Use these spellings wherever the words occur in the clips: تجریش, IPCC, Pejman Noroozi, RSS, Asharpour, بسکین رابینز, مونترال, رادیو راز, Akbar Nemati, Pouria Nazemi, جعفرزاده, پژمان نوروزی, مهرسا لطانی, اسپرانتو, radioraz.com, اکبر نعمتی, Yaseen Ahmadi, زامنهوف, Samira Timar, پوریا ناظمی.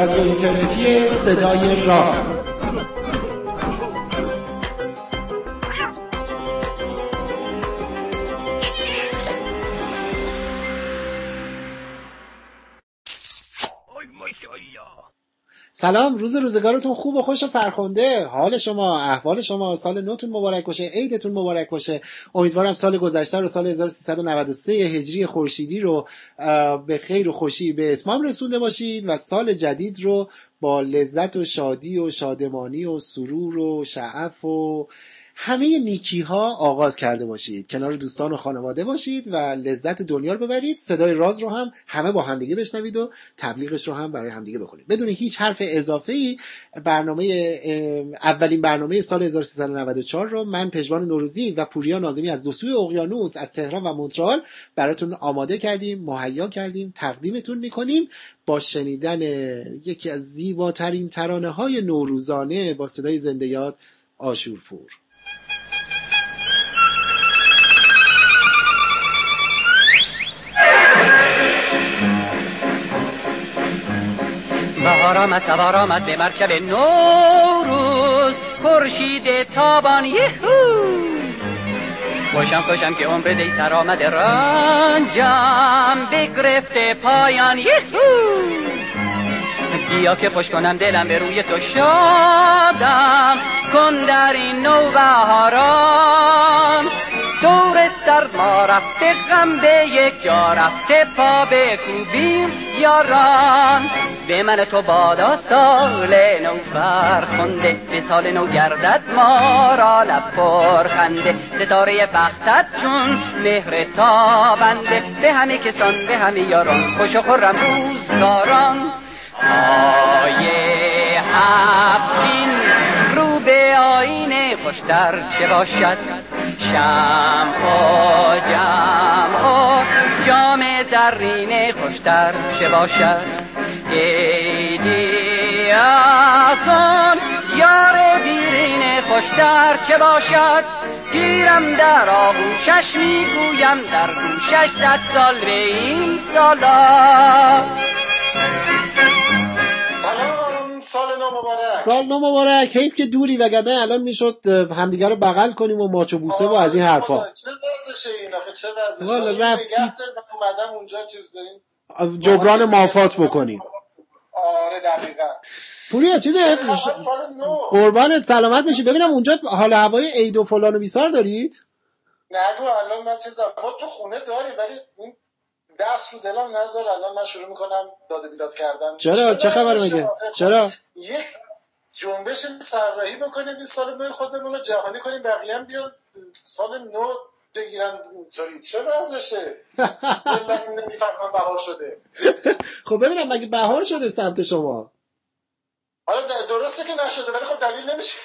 رادیو اینترنتی صدای راز. سلام، روزگارتون خوب و خوش و فرخنده. حال شما، احوال شما، سال نوتون مبارک باشه، عیدتون مبارک باشه. امیدوارم سال گذشته رو، سال 1393 هجری خورشیدی رو به خیر و خوشی به اتمام رسونده باشید و سال جدید رو با لذت و شادی و شادمانی و سرور و شعف و همه نیکی ها آغاز کرده باشید. کنار دوستان و خانواده باشید و لذت دنیا رو ببرید. صدای راز رو هم همه با همدیگه بشنوید و تبلیغش رو هم برای همدیگه بکنید. بدون هیچ حرف اضافه‌ای برنامه اولین برنامه سال 1394 رو من پژمان نوروزی و پوریا ناظمی از دو سوی اقیانوس، از تهران و مونترال براتون آماده کردیم، مهیا کردیم، تقدیمتون می‌کنیم با شنیدن یکی از زیباترین ترانه‌های نوروزانه با صدای زنده یاد آشورپور. بهار آمد، سوار آمد به مرکب نوروز، خورشید تابان یهو. خوشم خوشم که عمر دی سر آمد، رنجم بگرفته پایان یهو. بیا که خوش کنم دلم به روی تو، شادم کن در این نوبهاران. دور سرما رفته غم به یک جا رفته، پا بکوبیم یاران. به من تو بادا سال نو فرخنده، به سال نو گردد ما را لب پرخنده. ستاره بختت چون مهر تابنده، به همه کسان به همه یاران، خوش و خرم روزگاران. آیه هفتین رو به آینه خوشتر چه باشد، شمع و جمع و جام زرینه خوشتر چه باشد. عیدی از آن یار دیرینه خوشتر چه باشد. گیرم در آغوشش میگویم در گوشش، 100 سال به این سالا. سال نو مبارک، سال نو مبارک. حیف که دوری، وگرنه الان میشد همدیگه رو بغل کنیم و ماچو بوسه و از این حرفا. چه وضعشه این آخه، چه وضعشه؟ والا رفت اومدم اونجا چیز داریم، جبران مافات بکنیم. آره دقیقاً. پوریا چیزه قربانت، سلامت بشی. ببینم اونجا حال هوای عید و فلان و بیسار دارید؟ نگو الان من چیزا ما تو خونه داری، ولی این دست رو دلم نذار الان من شروع میکنم داده بیداد کردن. چرا؟ چه خبر میگه؟ چرا؟ یک جنبش سرراهی بکنید این سال نو خودمون رو جهانی کنیم، بقیه هم بیان سال نو بگیرن. اینطوری چه وضعشه؟ من نمیفهمم بهار شده. خب ببینم مگه بهار شده سمت شما؟ حالا درسته که نشده، ولی خب دلیل نمیشه.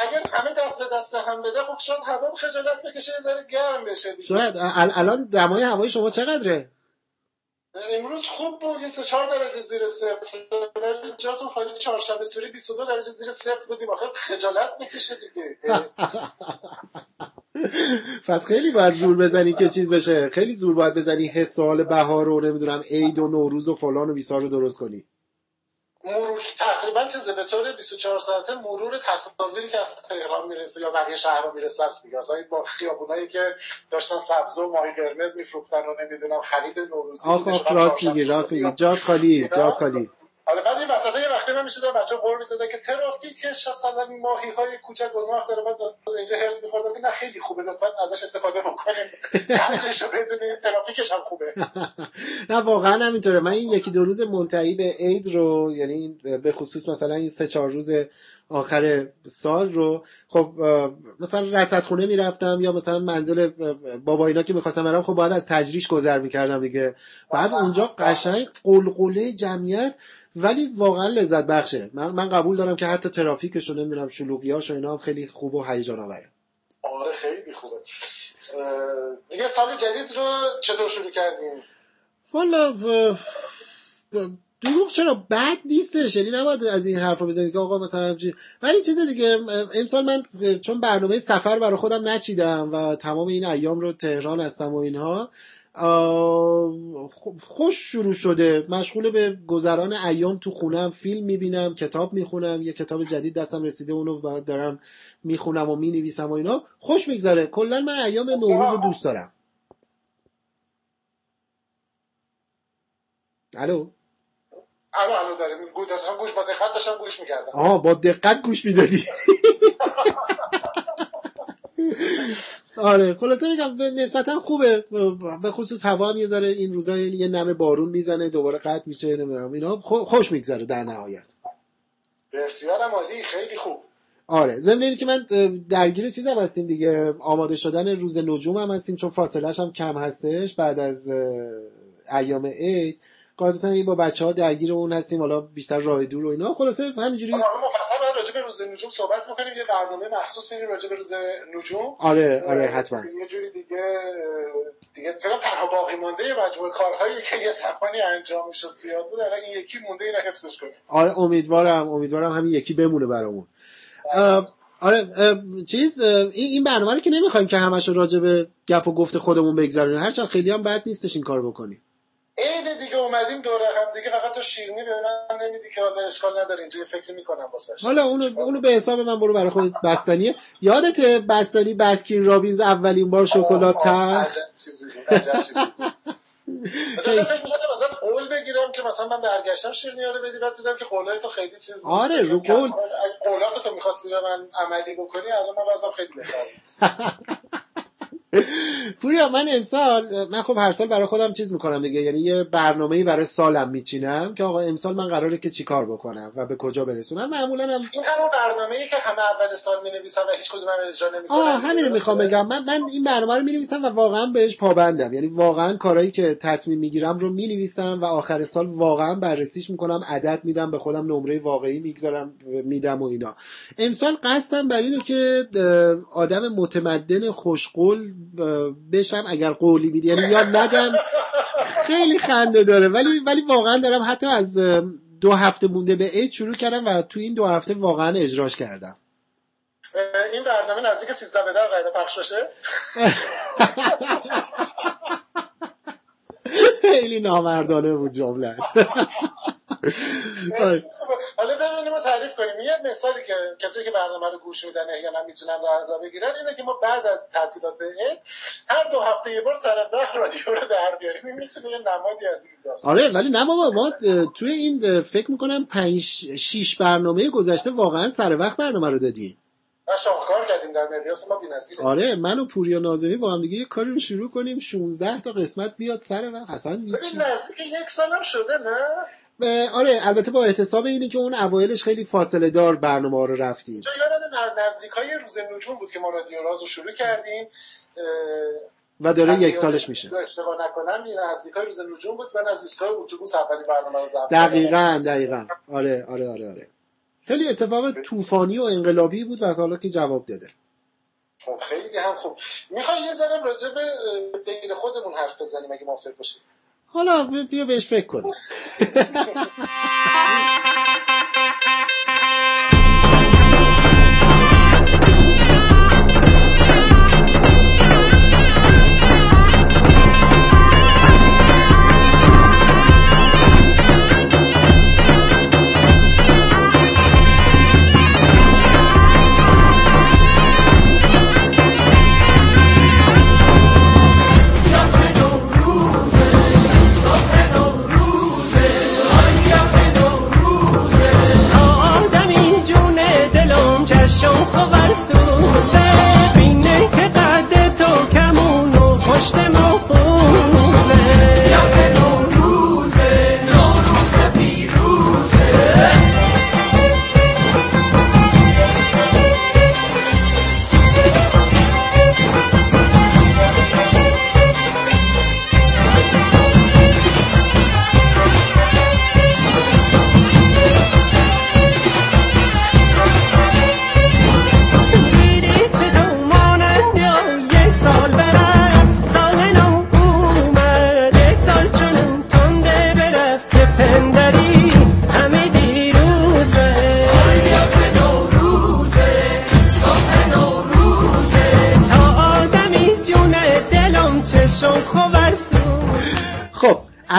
اگر همه دست به دست هم بده، خب شاید هوا خجالت بکشه، یه ذره گرم بشه. شاید الان دمای هوای شما چقدره؟ امروز خوب بود، یه 3-4 درجه زیر صفر. جاتون خالی چهارشنبه سوری 22 درجه زیر صفر بودیم، آخه خجالت میکشه دیگه. پس خیلی باید زور بزنی که چیز بشه، خیلی زور باید بزنی حس سال بهار رو، نمیدونم عید و نوروز و فلان و بیسار رو درست کنی. مرور تقریبا چیزه به طور 24 ساعته، مرور تصاویری که از تهران میرسه یا بقیه شهرها میرسه است دیگه. اصلا با خیابونایی که داشتن سبز و ماهی قرمز میفروختن و نمیدونم خرید نوروزی. آخه راست میگی جات خالی، جات خالی. حالا بعد این وسطا یه وقتی من میشدم بچه‌ها قور می‌زدن که ترافیک که مثلا ماهی‌های کوچک گناه داره، بعد اینجا هرس می‌خوردم که نه خیلی خوبه، لطفاً ازش استفاده بکنیم. قدرش رو بدونید، ترافیکش هم خوبه. نه واقعاً همینطوره. من این یکی دو روز منتهی به عید رو، یعنی به خصوص مثلا این 3-4 روز آخر سال رو، خب مثلا رصدخونه میرفتم یا مثلا منزل بابا اینا که می‌خواستم برم، خب بعد از تجریش گذر می‌کردم دیگه. بعد اونجا قشنگ قلقله جمعیت، ولی واقعا لذت بخشه. من قبول دارم که حتی ترافیکش رو نمیدونم، شلوغیاش و اینا هم خیلی خوب و هیجان آوره. آره خیلی خوبه. دیگه سال جدید رو چطور شروع کردین؟ والا دروغ چرا بد نیستش، یعنی نباید از این حرفا بزنید که آقا مثلا همچین، ولی چیز دیگه. امسال من چون برنامه سفر برای خودم نچیدم و تمام این ایام رو تهران هستم و اینها، خوش شروع شده. مشغول به گذران ایام تو خونم، فیلم میبینم، کتاب میخونم، یه کتاب جدید دستم رسیده اونو دارم میخونم و مینویسم و اینا، خوش میگذره. کلا من ایام نوروز رو دوست دارم. الو داریم گوش با دقت داشتم گوش میکردم. با دقت گوش میدادی. آره خلاصه میگم نسبتا خوبه، به خصوص هوا هم یه ذره این روزا یه نمه بارون میزنه دوباره قطع میشه، نمیدونم اینا خوش میگذره در نهایت. بسیار عالی، خیلی خوب. آره ضمن این که من درگیر چیزم هستیم دیگه، آماده شدن روز نجوم هم هستیم چون فاصله‌اش هم کم هستش بعد از ایام عید، قاعدتاً با بچه‌ها درگیر اون هستیم، حالا بیشتر راه دور و اینا. خلاصه همینجوری مفصل بعد راجع به روز نجوم صحبت می‌کنیم، یه برنامه مخصوص می‌ریم راجع به روز نجوم. آره حتما. یه جوری دیگه فقط تنها باقی مونده یه مجموعه کارهایی که یه زمانی انجام می‌شد زیاد بود، الان این یکی مونده اینا حفظش کنیم. آره امیدوارم همین یکی بمونه برامون. آره چیز این برنامه رو که نمی‌خوایم که همش راجع به گپ و گفت خودمون بگذرونیم، هرچند خیلی هم بد نیستش این کارو بکنیم. عید دیگه اومدیم دوره هم دیگه، فقط تو شیرینی به من نمیدی که حالا اشکال نداره اینجوری فکر میکنم واسش. حالا اونو به حساب من برو برای خودت بستنیه. یادته بستنی بسکین رابینز اولین بار شکلات عجب چیزی داشتم فکر می‌کردم مثلا قول بگیرم که مثلا من برگشتم شیرینی رو بدی، بعد دیدم که قولای تو خیلی چیز. آره رو قول قولات تو می‌خواستی به من عملی بکنی، الان من واسم خیلی بهتره. پوریا من امسال، من خب هر سال برای خودم چیز میکنم دیگه، یعنی یه برنامه‌ای برای سالم میچینم که آقا امسال من قراره که چیکار بکنم و به کجا برسونم. معمولا هم این همون برنامه‌ای که همه اول سال می‌نویسن و هیچ کدوم هم اجرا نمی‌کنن. همین رو می‌خوام بگم، من این برنامه رو می‌نویسم و واقعا بهش پابندم، یعنی واقعا کارهایی که تصمیم می‌گیرم رو می‌نویسم و آخر سال واقعا بررسیش می‌کنم، عدد میدم به خودم، نمره واقعی می‌گذارم میدم و اینا. امسال قصدم بر اینه که آدم متمدن خوشقول بشم، اگر قولی میدی یعنی یاد ندم. خیلی خنده داره ولی واقعا دارم، حتی از 2 هفته مونده به عید شروع کردم و تو این 2 هفته واقعا اجراش کردم. این برنامه نزدیک 13 بدر غیر پخش بشه. خیلی نامردانه بود جملت. حالا ببینیم ما تعریف کنیم. یه مثالی که کسی که برنامه رو گوش میدن احیانا میتونن در نظر بگیرن اینه که ما بعد از تعطیلات عید هر 2 هفته یه بار سر وقت رادیو رو در بیاریم. این میتونه یه نمادی از این داستان. آره ولی نه بابا، ما توی این فکر میکنم 5-6 برنامه گذشته واقعا سر وقت برنامه رو دادیم، شاهکار کردیم در مریاض ما بی‌نظیره. آره من و پوریا ناظمی با هم دیگه یه کاری رو شروع کنیم 16 تا قسمت بیاد سر وقت. اصلا نزدیک 1 سال شده نه؟ آره البته با احتساب اینه که اون اوایلش خیلی فاصله دار برنامه‌ها رو رفتیم. چون یادم نزدیکای روز نجوم بود که ما رادیو راز رو شروع کردیم و داره 1 سالش میشه. اشتباه نکنم این نزدیکای روز نجوم بود، من از ایستگاه اتوبوس اولین برنامه رو ضبط کردم. دقیقاً آره خیلی اتفاق طوفانی و انقلابی بود و حالا که جواب داده. خب خیلی هم خوب. میخوای یه ذره راجع به غیر خودمون حرف بزنیم اگه موافق باشی؟ حالا بیا بهش فکر کنیم.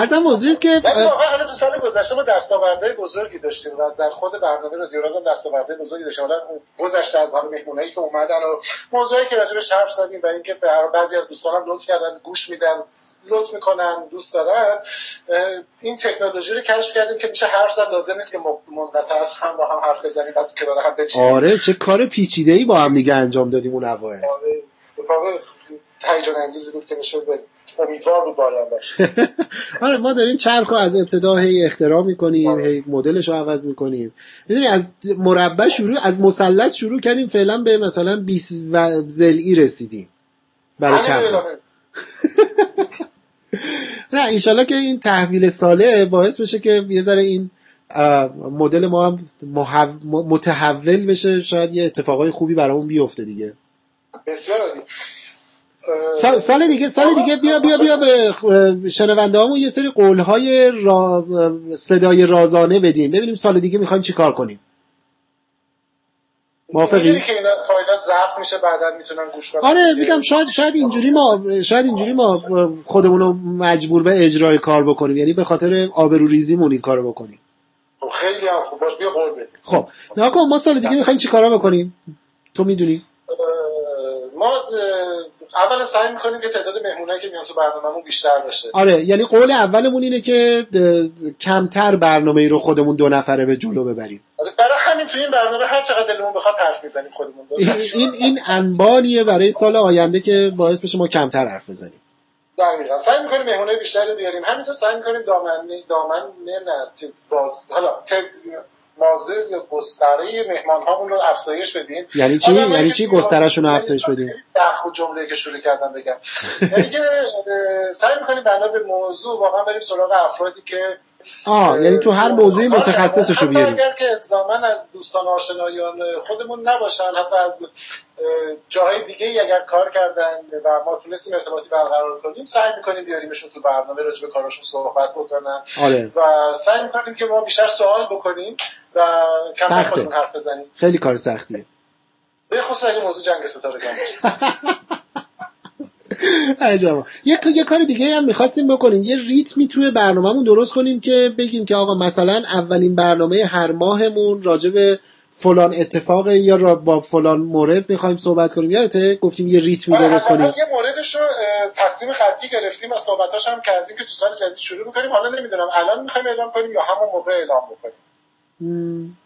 عرضم موضوعید که واقعا تو سال گذشته ما دستاوردهای بزرگی داشتیم و در خود برنامه رادیو راز هم دستاوردهای بزرگی داشتیم. حالا گذشته از همه مهمونایی که اومدن و موضوعی که راجبش حرف زدیم و اینکه بعضی از دوستانم لطف کردن گوش میدن، لطف میکنن، دوست دارن، این تکنولوژی رو کشف کردیم که میشه حرف زد، لازم نیست که منقطع از هم با هم حرف بزنیم بعد که برای هم بچینیم. آره چه کار پیچیده‌ای با هم دیگه انجام دادیم اون اوایل. آره واقعا هیجان انگیز بود که میشه امیدوار بود باید باشه. آره ما داریم چرخ رو از ابتدا هی اختراع میکنیم، هی مدلش رو عوض میکنیم. میدونی از مربع شروع، از مثلث شروع کردیم، فعلا به مثلا 20 و ضلعی رسیدیم برای چرخ. نه انشالله که این تحویل ساله باعث بشه که یه ذره این مدل ما هم متحول بشه، شاید یه اتفاقای خوبی برامون بیفته دیگه. بسیار دیگه سال دیگه بیا به شنونده هامون یه سری قولهای صدای رازانه بدیم، ببینیم سال دیگه میخوایم چی کار کنیم. موافقی؟ میگه که اینا فایل‌ها ضبط میشه بعداً میتونن گوش کنن. آره میگم شاید اینجوری ما خودمون رو مجبور به اجرای کار بکنیم، یعنی به خاطر آبروریزیمون این کارو بکنیم. خیلی هم خوب، باش بیا قول بدیم. خب ناگو ما سال دیگه میخوایم چیکارا بکنیم؟ تو میدونی؟ ما اول سعی میکنیم که تعداد مهمونایی که میان تو برنامه‌مون بیشتر بشه. آره یعنی قول اولمون اینه که کمتر برنامه‌ای رو خودمون دو نفره به جلو ببریم. برای همین تو این برنامه هر چقدر دلمون بخواد حرف میزنیم خودمون. این انبانیه برای سال آینده که باعث بشه ما کمتر حرف بزنیم. دقیقاً سعی می‌کنیم مهمونای بیشتری رو بیاریم. همینطور سعی می‌کنیم مازه گستره مهمان‌هامون رو افزایش بدیم. یعنی چی؟ یعنی چی گستره‌شون رو افزایش بدیم؟ دخو جمله‌ای که شروع کردم بگم. یعنی که سعی می‌کنیم بنا به موضوع واقعا بریم سراغ افرادی که یعنی تو هر موضوعی متخصصشو بیاریم. اگر که الزاماً از دوستان آشنایان خودمون نباشن، حتی از جاهای دیگه اگر کار کردن و ما تونستیم ارتباطی برقرار کنیم، سعی می‌کنیم بیاریمشون تو برنامه راجع به کاراشون صحبت بکنن. آله. و سعی می‌کنیم که ما بیشتر سوال بکنیم و کم خودمون حرف بزنیم. خیلی کار سختیه. به خصوص اگه موضوع جنگ ستاره باشه. عجبا. یه کار دیگه هم می‌خواستیم بکنیم، یه ریتمی توی برنامه‌مون درست کنیم که بگیم که آقا مثلا اولین برنامه هر ماهمون راجع به فلان اتفاق یا با فلان مورد می‌خوایم صحبت کنیم. یادته گفتیم یه ریتمی درست کنیم. یه موردش رو تصمیم خطی گرفتیم و صحبتاش هم کردیم که تو سال جدید شروع می‌کنیم. حالا نمی‌دونم الان می‌خوایم اعلام کنیم یا همون موقع اعلام بکنیم.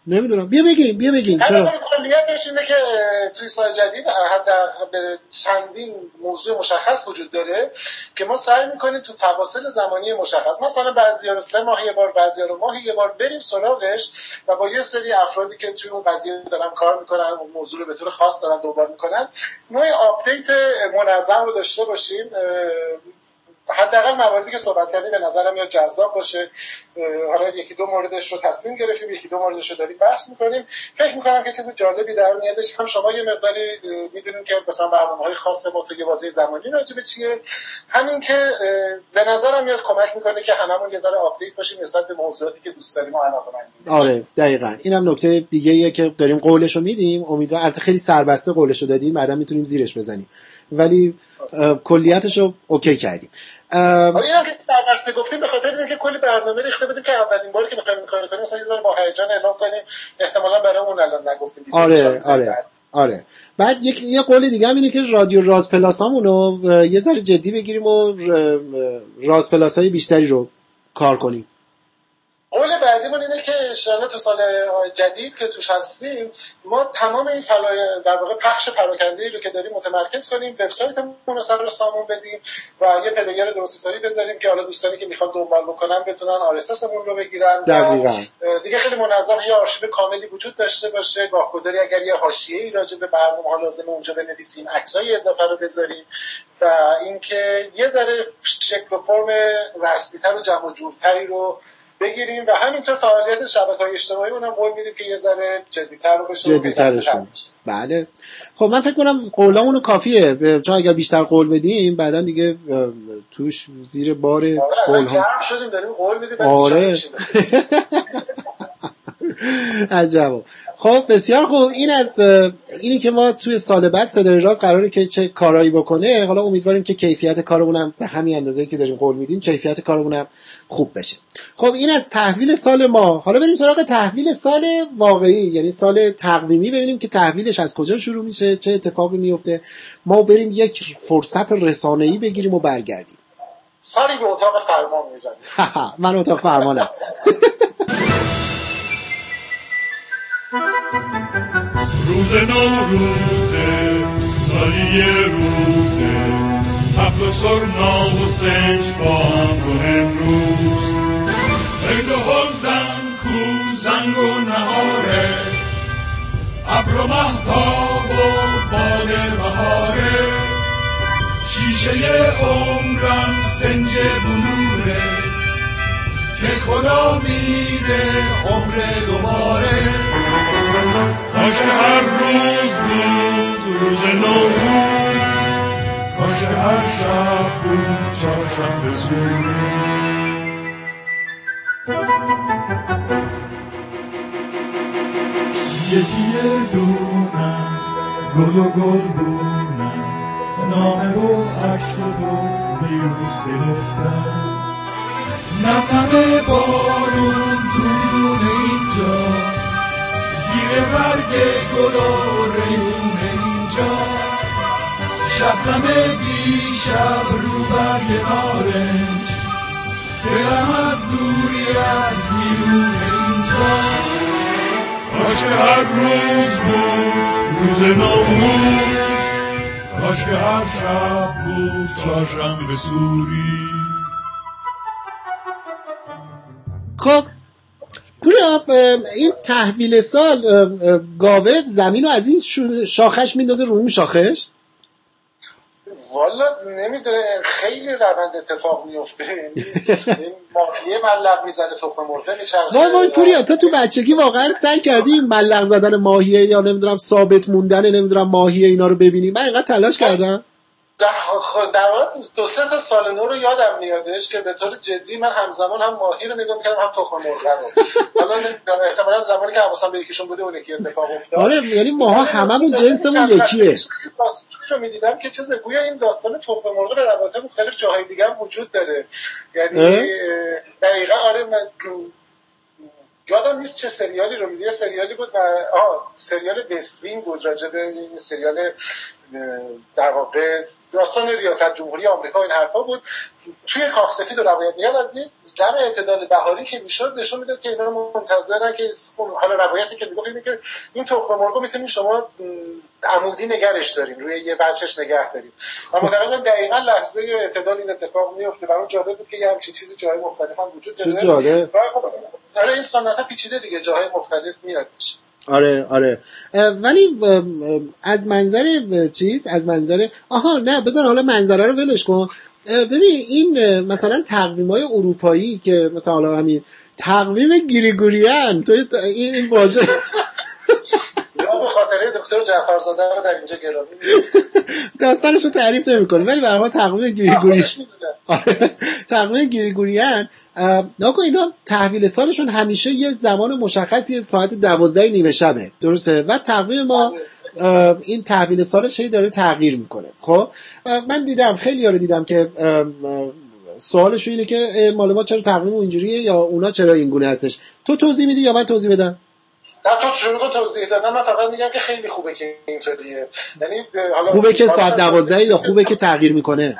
نمیدونم، بیا بگیم چرا. کلیتش اینه که توی سال جدید حتی به چندین موضوع مشخص وجود داره که ما سعی میکنیم تو فواصل زمانی مشخص، مثلا بعضیا رو 3 ماه یه بار، بعضیا رو ماهی یه بار، بریم سراغش و با یه سری افرادی که توی اون قضیه دارن کار میکنن، اون موضوع رو به طور خاص دارن دوبار میکنن، نوعی آپدیت منظم رو داشته باشیم. حداقل مواردی که صحبت کردیم به نظرم یا جذاب باشه، حالا یکی دو موردش رو تصمیم گرفتیم، یکی دو موردش رو داریم بحث می‌کنیم. فکر می‌کنم که چیز جالبی در میادش. هم شما یه مقداری می‌دونید که مثلا برنامه‌های خاص ما تو یه بازه زمانی راجع به چیه، همین که به نظرم میاد کمک می‌کنه که هممون یه ذره آپدیت باشیم نسبت به موضوعاتی که دوست داریم و علاقه‌مندیم. آره دقیقاً. اینم نکته دیگه‌ایه که داریم قولشو میدیم. امیدوارم البته خیلی سربسته قولشو دادیم، بعداً می‌تونیم زیرش بزنیم. ولی کلیتشو اوکی کردیم. اینا که سربسته گفتیم به خاطر اینه که کلی برنامه ریخته بودیم که اولین باری که می‌خوایم کار کنیم اصلا یه ذره با هیجان اعلام کنیم، احتمالاً برای اون الان نگفتیم. آره بعد یه قول دیگه هم اینه که رادیو راز پلاسامون رو یه ذره جدی بگیریم و راز پلاسای بیشتری رو کار کنیم. قول بعدیمون اینه که انشاءالله تو سال جدید که توش هستیم ما تمام این در واقع پخش پراکنده رو که داریم متمرکز کنیم، وبسایتمون رو سر سامون بدیم و یه پلیر درست‌سازی بذاریم که حالا دوستانی که میخوان دنبال بکنن بتونن RSSمون رو بگیرن. دقیقاً. دیگه خیلی منظم یه آرشیو کاملی وجود داشته باشه. گاه‌گداری اگر یه حاشیه‌ای راجع به برنامه‌ها لازمه اونجا بنویسیم، عکسای اضافه رو بذاریم و اینکه یه ذره شکل و فرم رسمی‌تر و جمع‌وجورتری رو بگیریم و همینطور فعالیت شبکه‌های اجتماعی اونم قول میدیم که یه ذره جدی‌تر بشه. بله. خب من فکر کنم قولامون رو کافیه، چون اگر بیشتر قول بدیم بعدن دیگه توش زیر بار قول‌ها. آره، گرم شدیم داریم قول میدیم. آره. عجبا. خب بسیار خوب، این از اینی که ما توی سال بعد صدای راز قراره که چه کارایی بکنه. حالا امیدواریم که کیفیت کارمون هم به همین اندازه‌ای که داریم قول میدیم کیفیت کارمون هم خوب بشه. خب این از تحویل سال ما. حالا بریم سراغ تحویل سال واقعی، یعنی سال تقویمی، ببینیم که تحویلش از کجا شروع میشه، چه اتفاقی میفته. ما بریم یک فرصت رسانه‌ای بگیریم و برگردیم. سالی به اتاق فرمان میزنیم. من اتاق فرمانم. روز نوروزه، سالی روزه، حبل و سرنا و سنج با هم رو امروز. قید و هل زن کو زنگ و نهاره، ابر و مهتاب و باد بهاره، شیشه عمرم سنج بلوره، که خدا میده عمر دوباره. کاش که هر روز بود روز نوروز، کاش که هر شب بود چهارشنبه سوروز. یکی دونم گل و گلدون، نامه و عکس تو دیروز گرفتم. نمنمه بارون تو میدون اینجا، زیر برگ گل و ریون اینجا، شبنمه دیشب رو برگ نارنج، برم از دوریت میرون اینجا. کاش هر روز بود روز نامون، کاش که هر شب بود چهارشنبه سوری. خب پوریا، این تحویل سال گاوه زمین رو از این شاخش میندازه روی شاخش؟ والا نمیدونه، خیلی روند اتفاق میفته. این ماهیه ملق میزنه تخم مرده میچرخه. وای پوریا، تو بچگی واقعا سعی کردی این ملق زدن ماهیه یا نمیدونم ثابت موندن نمیدونم ماهیه اینا رو ببینی؟ من اینقدر تلاش کردم. دو سه تا سال نو رو یادم میادش که به طور جدی من همزمان هم ماهی رو نگاه میکردم هم تخم مرغ رو. حالا احتمالاً زمانی که حواسم به یکیشون بوده اون یکی اتفاق افتاد. آره یعنی ماها هممون جنسمون یکیه. داستانی رو میدیدم که چیز گویا این داستان تخم مرغ به روابط مختلف جاهای دیگه هم وجود داره. یعنی دقیقاً آره، من یادم نیست چه سریالی رو میدید، سریالی بود سریال بسوین بود، راجع به سریال در واقع داستان ریاست جمهوری آمریکا این حرفا بود. توی کاخ سفید رو روایت میگن از زم اعتدال بهاری که میشد نشون میداد که اینا رو منتظرن که حالا روایتی که میگفت اینه که این تخم مرغ رو میتونید شما عمودی نگرش داریم، روی یه بچش نگه داریم. اما در واقع دقیقاً لحظه اعتدال این اتفاق میفته. برام جالب بود که یه همچین چیزی جای مختلف هم وجود داره. آره این سنتا پیچیده دیگه، جاهای مختلف میاد. آره آره، ولی از منظر چیز، از منظر آها نه بذار حالا منظره رو ولش کن. ببین این مثلا تقویم‌های اروپایی که مثلا حالا همین تقویم گریگوریان تو این واژه یاد خاطره دکتر جعفرزاده رو در اینجا گرامی داستانش رو تعریف نمی‌کنه، ولی به هر حال تقویم گریگوریان، تقویم گریگوریان ناگهان اینا تحویل سالشون همیشه یه زمان مشخصی ساعت 12 نیمه شبه، درسته؟ و تقویم ما این تحویل سالش هی داره تغییر میکنه. خب من دیدم خیلی‌ها رو دیدم که سوالشون اینه که مال ما چرا تقویم اینجوریه یا اونا چرا اینگونه هستش. تو توضیح میدی یا من توضیح بدم؟ نه تو شروع توضیح دادم، من فقط میگم که خیلی خوبه که اینطوریه. یعنی حالا خوبه که ساعت 12 یا خوبه که تغییر میکنه؟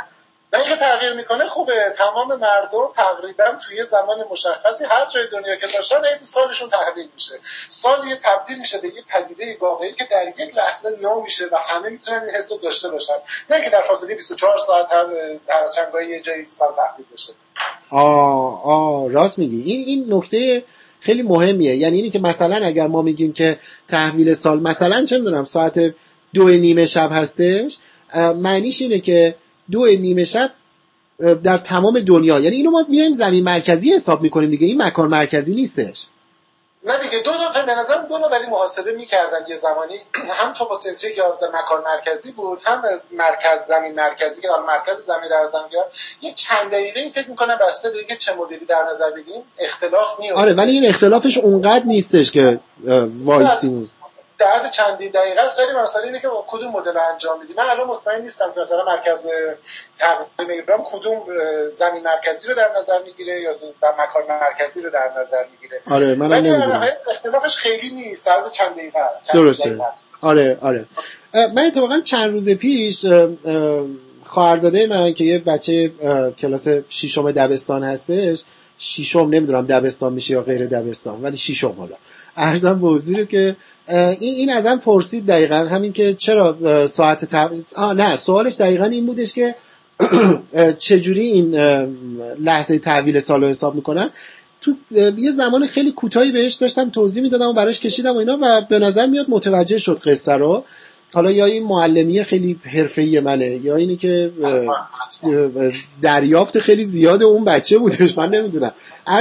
نه که تغییر میکنه خوبه. تمام مردم تقریبا توی زمان مشخصی هر جای دنیا که باشن این سالشون تحویل میشه. سال یه تبدیل میشه به یه پدیده واقعی که در یک لحظه نو میشه و همه میتونن این حسو داشته باشن، نه که در فاصله 24 ساعت هر چنگاهی یه جای سال تحویل بشه. راست میگی. این نکته خیلی مهمیه. یعنی اینی که مثلا اگر ما میگیم که تحویل سال مثلا چه میدونم ساعت 2 نیم شب هستش، معنیش اینه که 2 نیم شب در تمام دنیا، یعنی اینو ما میایم زمین مرکزی حساب میکنیم دیگه، این مکان مرکزی نیستش. نه دیگه دو تا به نظر دو ولی محاسبه می‌کردن یه زمانی، هم توپوسنتریک 11 مکان مرکزی بود، هم از مرکز زمین مرکزی که در مرکز زمین در زمین گرفت. یه چند دقیقه این فکر می‌کنه بسته دیگه چه مدلی در نظر بگیریم اختلاف میاد. آره ولی این اختلافش اونقدر نیستش که وایسین درد چندی دقیقه است، ولی مسئله اینه که کدوم مدل رو انجام میدی. من الان مطمئن نیستم که مثلا مرکز تقویم ایبرام کدوم زمین مرکزی رو در نظر میگیره یا در مکان مرکزی رو در نظر میگیره. آره منم نمیدونم، اختلافش خیلی نیست، درد چند دقیقه است. درسته آره. من اتفاقا چند روز پیش خواهرزاده من که یه بچه کلاس 6م دبستان هستش، نمیدونم دبستان میشه یا غیر دبستان ولی 6م، حالا عرضم به حضورت که این ازم پرسید دقیقاً همین که چرا ساعت نه سوالش دقیقاً این بودش که چجوری این لحظه تحویل سالو حساب میکنن. تو یه زمان خیلی کوتاهی بهش داشتم توضیح میدادم و براش کشیدم و اینا و به نظر میاد متوجه شد قصه رو. حالا یا این معلمی خیلی حرفه‌ای منه یا اینی که دریافت خیلی زیاد اون بچه بودش، من نمیدونم.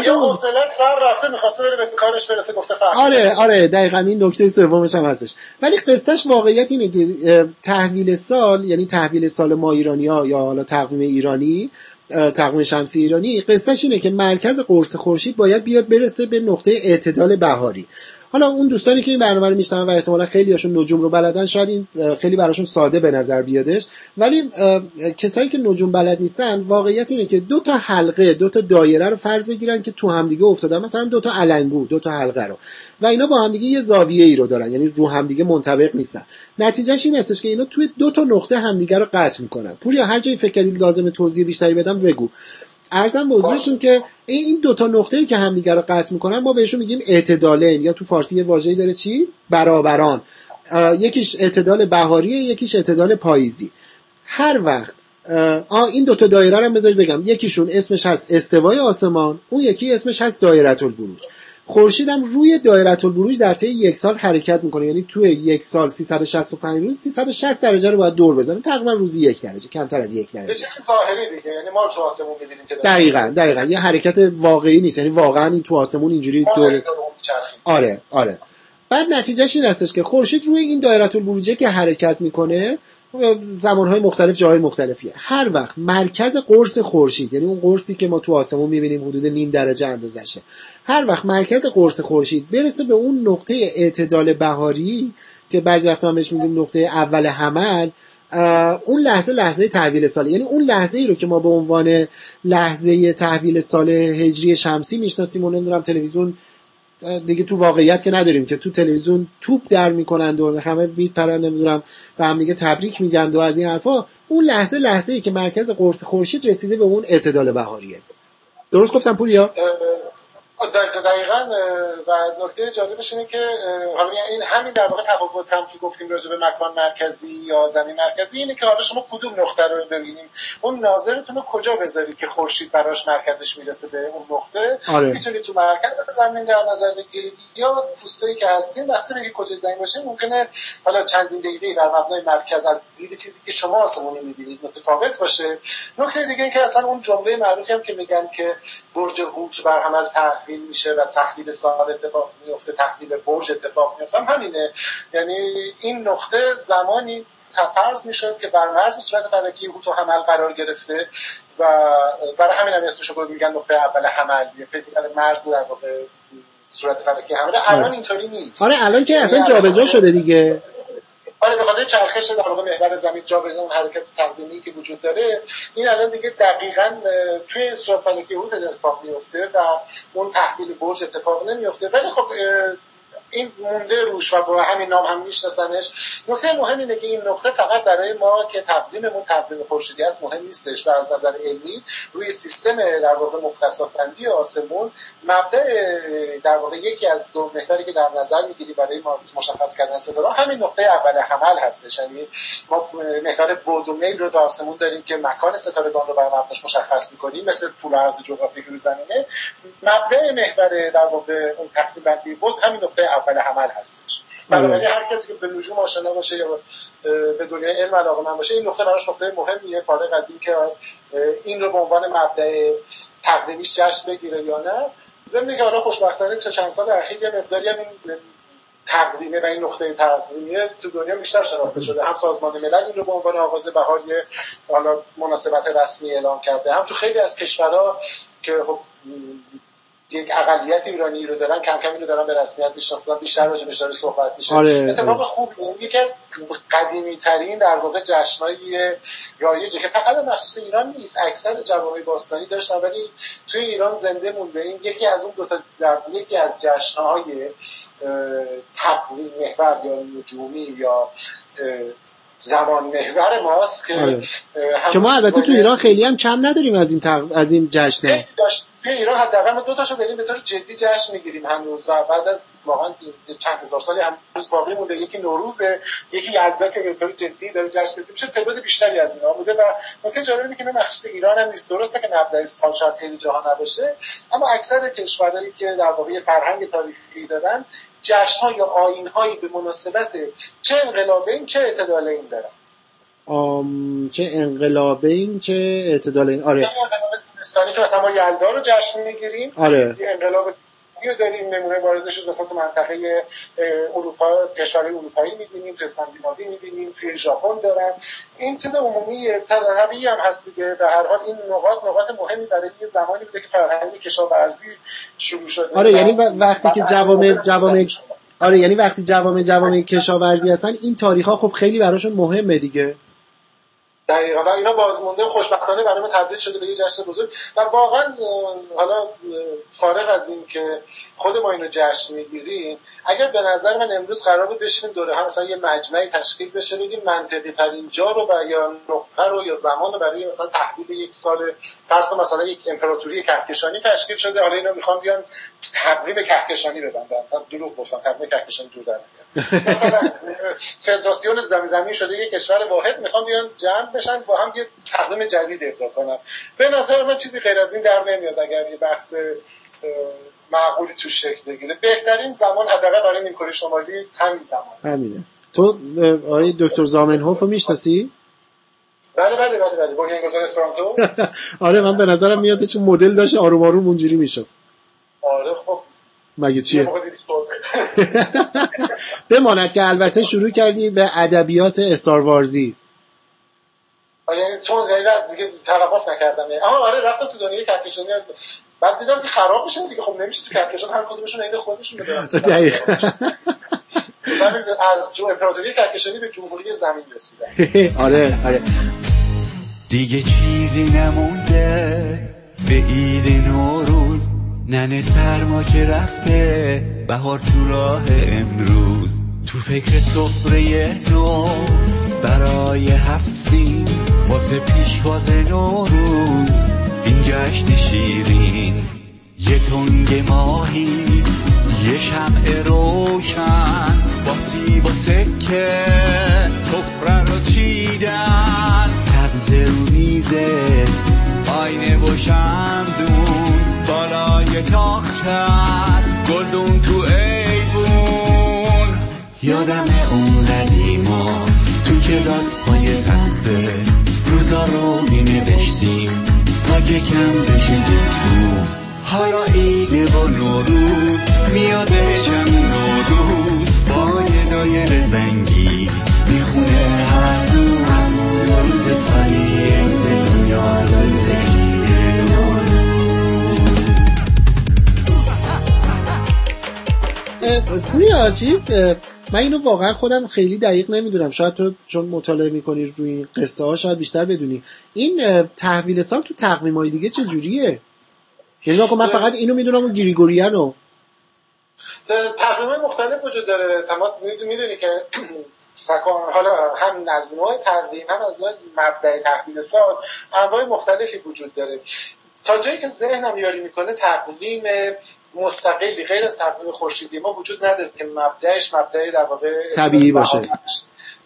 یا حوصله‌ات سر رفته می‌خواسته بره به کارش برسه گفته فرق. آره دقیقاً این نکته سومش هم هستش. ولی قصهش واقعیت اینه که تحویل سال، یعنی تحویل سال ما ایرانی‌ها یا حالا تقویم ایرانی، تقویم شمسی ایرانی، قصهش اینه که مرکز قرص خورشید باید بیاد برسه به نقطه اعتدال بهاری. حالا اون دوستانی که این برنامه رو میشنون و احتمالاً خیلیاشون نجوم رو بلدن، شاید این خیلی براشون ساده به نظر بیادش، ولی کسایی که نجوم بلد نیستن واقعیت اینه که دو تا حلقه، دو تا دایره رو فرض بگیرن که تو همدیگه افتادن، مثلا دو تا علنگو، دو تا حلقه رو، و اینا با همدیگه یه زاویه‌ای رو دارن، یعنی رو همدیگه منطبق نیستن. نتیجهش این هستش که اینا توی دو تا نقطه همدیگه رو قطع میکنن. پوریا هر جایی فکر کردید لازمه توضیح بیشتری بدم بگو. عرضم به حضورتون که این دو تا نقطه‌ای که همدیگه رو قطع می‌کنن ما بهشون میگیم اعتدالین، یا تو فارسی یه واژه‌ای داره چی؟ برابران. یکیش اعتدال بهاریه، یکیش اعتدال پاییزی. هر وقت این دو تا دایره رو بذارید بگم، یکیشون اسمش هست استوای آسمان، اون یکی اسمش هست دایره‌البروج. خورشید هم روی دایره‌البروج در طی یک سال حرکت می‌کنه، یعنی توی یک سال 365 روز 360 درجه رو باید دور بزنیم، تقریبا روزی یک درجه، کمتر از یک درجه. به شکل ظاهری دیگه، یعنی ما تو آسمون می‌بینیم که دقیقاً یه حرکت واقعی نیست، یعنی واقعاً این تو آسمون اینجوری دور. آره. بعد نتیجهش این هستش که خورشید روی این دایره‌البروج که حرکت می‌کنه زمانهای مختلف جاهای مختلفیه. هر وقت مرکز قرص خورشید، یعنی اون قرصی که ما تو آسمون می‌بینیم حدود نیم درجه اندازشه، هر وقت مرکز قرص خورشید برسه به اون نقطه اعتدال بهاری که بعضی وقتا بهش میگیم نقطه اول حمل، اون لحظه تحویل ساله، یعنی اون لحظه‌ای رو که ما به عنوان لحظه تحویل سال هجری شمسی میشناسیم و نمیدونم تلویزیون دیگه تو واقعیت که نداریم که تو تلویزیون توپ در میکنند و همه میپرن نمیدونم و هم دیگه تبریک میگن و از این حرفا، اون لحظه‌ای که مرکز قرص خورشید رسیده به اون اعتدال بهاریه. درست گفتم پوریا؟ دقیقاً. و نکته جالبش اینه که حالا این همین در واقع تفاوت هم که گفتیم راجع به مکان مرکزی یا زمین مرکزی اینه که حالا شما کدوم نقطه رو ببینیم، اون ناظرتون رو کجا بذارید که خورشید براش مرکزش میرسه به اون نقطه. آره. میتونید تو مرکز زمین در نظر بگیرید یا پوسته‌ای که هستین بسته به اینکه کجای زمین باشه، ممکنه حالا چندین دقیقه بر مبنای مرکز از دید چیزی که شما آسمون رو می‌بینید متفاوت باشه. نکته دیگه این که اصلا اون جمله معروفی هم که میگن که برج حوت بر عمل میشه و تحویل سال اتفاق میفته، تحویل برج اتفاق میفته، همینه. یعنی این نقطه زمانی فرض میشد که بر مرز صورت فلکی حوت و حمل قرار گرفته و برای همین هم اسمش رو میگن نقطه اول حمل، یه فکر مرز در واقع صورت فلکی حمل. الان اینطوری نیست. آره الان که اصلا جابجا شده دیگه. آره به خاطر چرخش در واقع محور زمین جا به اون حرکت تقدیمی که وجود داره، این الان دیگه دقیقاً توی صورت فلکی حوت اتفاق میفته و اون تحویل برج اتفاق نمیفته، ولی خب این مونده روش و با همین نام هم میشناسنش. نکته مهم اینه که این نقطه فقط برای ما که تقویممون تقویم خورشیدی است مهم نیستش و از نظر علمی روی سیستم در واقع مختصافندی آسمون مبدا در واقع یکی از دو محوری که در نظر میگیری برای ما مشخص کردن ستاره همین نقطه اول حمل هستش. یعنی ما محور بعد و میل رو در آسمون داریم که مکان ستارگان رو برای مبداش مشخص می‌کنیم، مثل طول عرض جغرافیایی روی زمینه. مبدا محور در واقع اون تقسیم بندی بود همین نقطه اول حمل هستش. بنابراین هر کسی که به نجوم آشنا باشه یا به دنیای علم علاقه‌مند باشه، این نقطه براش نقطه مهمیه، فارغ از این که این رو به عنوان مبدا تقریبیش جشن بگیره یا نه. ضمن که حالا خوشبختانه چند سال اخیر یه مقداری هم این تقویمه و این نقطه تقویمیه تو دنیا بیشتر شناخته شده، هم سازمان ملل این رو به عنوان آغاز بهار یه حالا مناسبت رسمی اعلام کرده، هم تو خیلی از کشورها که خب یک اقلیت ایرانی رو دارن کم کم اینو دارن به رسمیت میشناسن، بیشتر راجعش داره صحبت میشه. اتفاق خوب بود، یکی از قدیمی ترین در واقع جشنای رایجه که فقط مخصوص ایران نیست، اکثر جوامع باستانی داشتن ولی توی ایران زنده مونده. این یکی از اون دو تا یکی از جشن‌های تقویم محور یا نجومی یا زمان محور ماست که ما البته تو ایران خیلی هم کم نداریم از این از این جشن‌ها. توی ایران حداقل ما دو تاشو داریم به طور جدی جشن میگیریم هنوز و بعد از واقعا چند هزار سالی هنوز باقی مونده، یکی نوروزه، یکی یلدا که به طور جدی داره جشن گرفته میشه، تعداد بیشتری از اینا بوده. و نکته جالب اینه که نه مخصوص ایران هم نیست، درسته که مبدأ سال شرطی جهان نباشه اما اکثر کشورهایی که در واقع فرهنگ تاریخی دارن جشن‌ها یا آیین‌هایی به مناسبت چه انقلابین چه اعتدالین دارن. چه انقلابین چه اعتدالین. آره انقلاب زمستانی که مثلا ما یلدا رو جشن میگیریم، آره انقلاب رو داریم نمونه بارزش شد مثلا تو منطقه اروپا، کشورهای اروپایی میبینیم، تو اسکاندیناوی میبینیم، توی ژاپن دارن. این چیز عمومی طبیعی هم هست دیگه. به هر حال این نقاط مهمی برای یه زمانی بوده که فرهنگ کشاورزی شروع شده. آره یعنی وقتی که جوامع کشاورزی هستن این تاریخ‌ها خب خیلی براشون مهمه دیگه. دقیقا و اینا بازمونده خوشبختانه برای ما تبدیل شده به یه جشن بزرگ و واقعا حالا فارغ از این که خود ما اینو جشن میگیریم، اگر به نظر من امروز قرار بود بشینیم دوره هم مثلا یه مجمعی تشکیل بشه بگیم منطقی ترین جا رو و یا نقطه رو یا زمان رو برای مثلا تحلیل یک سال ترس مثلا یک امپراتوری کهکشانی تشکیل شده، حالا اینا میخوان بیان تقریب کهکشانی ببندن. تا دروغ گفتم تقریب کهکشانی جور در میاد. مثلا فدراسیون زمین شده یک کشور واحد میخوان بیان جمع شاید با هم یه تقویم جدید اعطا کنن. به نظر من چیزی غیر از این در نمیاد اگر یه بحث معقولی تو شکل بگیره. بهترین زمان حداقل برای نیمکره شمالی همین زمان. همینه. تو آقای دکتر زامنهوف رو میشناسی؟ بله بله بله بله. بنیانگذار اسپرانتو؟ آره من به نظرم میاد چون مدل داشت آروم آروم اونجوری میشد. آره خب مگه چیه؟ بماند که البته شروع کردی به ادبیات استاروارزی. یعنی چون غیرت دیگه توقف نکردم یعنی. اما آره رفتم تو دنیای کهکشانی بعد دیدم که خراب میشه دیگه. خب نمیشه تو کهکشان هر کدومشون عین خودشون بدارن. دقیق از جو امپراتوری کهکشانی به جمهوری زمین رسیدن. آره آره دیگه چیزی نمونده به عید نوروز، ننه سرما که رفته، بهار تو راه امروز، تو فکر سفره نو برای هفت‌سین، واسه پیشواز نوروز این جشن شیرین، یه تنگ ماهی یه شمع روشن با سیب و سکه سفره رو چیدن، سبزه رو میزه آینه و شمدون بالای تاخچه است، گلدون تو ایوون، یادم اون قدیما کلاس های تخته روزا رو می نوشتیم تا که کم بشه یک روز، حالا عیده و نوروز میادشم نوروز با یه دایر زنگی میخونه هر روز، نوروز سالی روز دنیا روز عیده نوروز. پوریا چیز من اینو واقعا خودم خیلی دقیق نمیدونم، شاید تو چون مطالعه میکنی روی این قصه ها شاید بیشتر بدونی، این تحویل سال تو تقویم های دیگه چجوریه؟ یعنی من فقط اینو میدونم و گریگوریانو. تقویم های مختلف وجود داره. میدونی که حالا هم از نوع تقویم هم از نوع مبدأ تحویل سال انواع مختلفی وجود داره. تا جایی که ذهنم یاری میکنه تقویم مستقلی غیر از تقویم خورشیدی ما وجود نداره که مبدأش مبدأ در واقع طبیعی باشه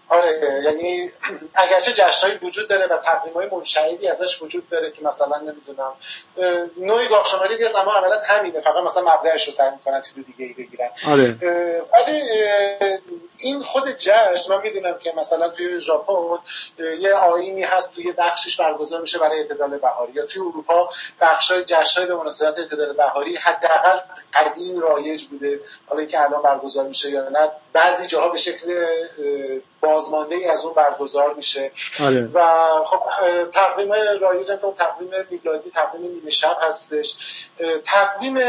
آره، یعنی اگرچه جشن‌های وجود داره و تقریبای منشعبی ازش وجود داره که مثلا نمیدونم نوعی گاهشماری دیگه اما عملا همینه، فقط مثلا مبدأش رو سعی می‌کنن چیز دیگه ای بگیرن. آره. ولی این خود جشن، من میدونم که مثلا توی ژاپن یه آیینی هست توی بخشش برگزار میشه برای اعتدال بهاری، یا توی اروپا بخشای جشن‌های به مناسبت اعتدال بهاری حداقل قدیم رایج بوده، حالا که الان برگزار میشه یا نه بعضی جاها به شکل بازمانده ای از اون برگزار میشه. آره. و خب تقویم رایج هم که تقویم میلادی، تقویم نیمه شب هستش. تقویم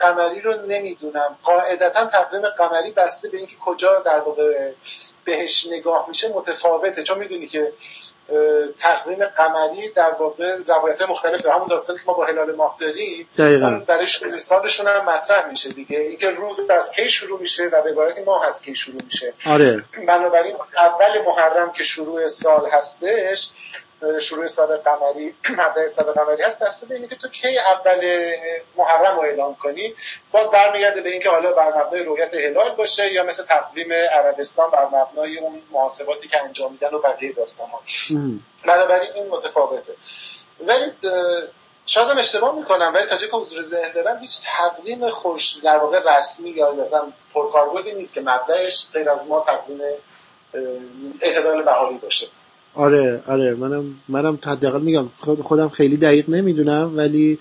قمری رو نمیدونم، قاعدتا تقویم قمری بسته به اینکه کجا در واقع بهش نگاه میشه متفاوته، چون میدونی که تقویم قمری در واقع روایت مختلف داره، همون داستانی که ما با هلال ماه داریم برای شروع سالشون هم مطرح میشه دیگه، اینکه روز از کی شروع میشه و به عبارتی ماه از کی شروع میشه. آره. بنابراین اول محرم که شروع سال هستش، شروع سال قمری، مبدأ سال قمری هست، بسته به اینکه تو کی اول محرم رو اعلام کنی، باز برمیگرده به اینکه حالا بر مبنای رؤیت هلال باشه یا مثل تقویم عربستان بر مبنای اون محاسباتی که انجام میدن و بقیه داستان‌ها. بنابراین این متفاوته. ولی شاید هم اشتباه میکنم، ولی تا جایی که حضور ذهن دارم هیچ تقویم خورشیدی در واقع رسمی یا مثلا پرکاربردی نیست که مبدأش غیر از ما تقویم اعتدال بهاری باشه. آره آره، منم حداقل میگم خودم خیلی دقیق نمیدونم، ولی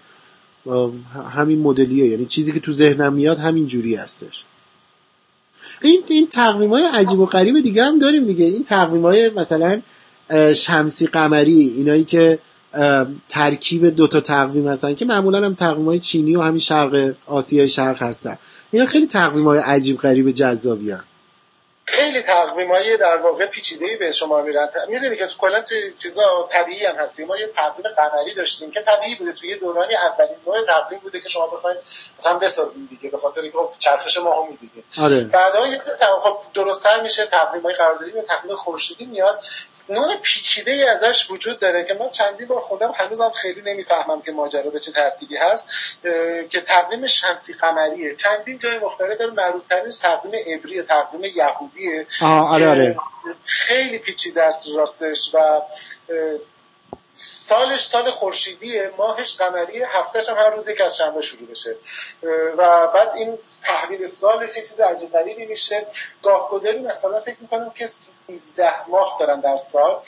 همین مدلیه، یعنی چیزی که تو ذهنم میاد همین جوری هستش. این تقویم‌های عجیب و غریب دیگه هم داریم دیگه، این تقویم‌های مثلا شمسی قمری، اینایی که ترکیب دوتا تقویم هستن که معمولا هم تقویم‌های چینی و همین شرق آسیای شرق هستن. اینا خیلی تقویم‌های عجیب غریب جذابی هستن، خیلی تقویم‌های در واقع پیچیده‌ای به شما میرن. می‌دونی که کلاً چیزا طبیعی هم هست. ما یه تقویم قمری داشتیم که طبیعی بوده، توی دورانی اولین نوع تقویم بوده که شما بخواید مثلا بسازید دیگه، به خاطر اینکه چرخش ماهو می‌دیدید. آره. بعدا یه خب درست‌تر میشه، تقویم‌های قراردادی به تقویم خورشیدی میاد، نوع پیچیده‌ای ازش وجود داره که من چندی بار خودم هنوزم خیلی نمی‌فهمم که ماجرا به چه ترتیبی هست، که تقویم شمسی قمریه. چندین جای مختلف داره، معروف‌ترینش تقویم عبری، تقویم یهودی. آره آره. خیلی پیچیده است راستش و سالش سال خورشیدیه، ماهش قمریه، هفتهش هم هر روز یک از شنبه شروع بشه و بعد این تحویل سالش یه چیز عجیب غریبی میشه. گاه‌گداری مثلا فکر میکنم که 13 ماه دارن در سال،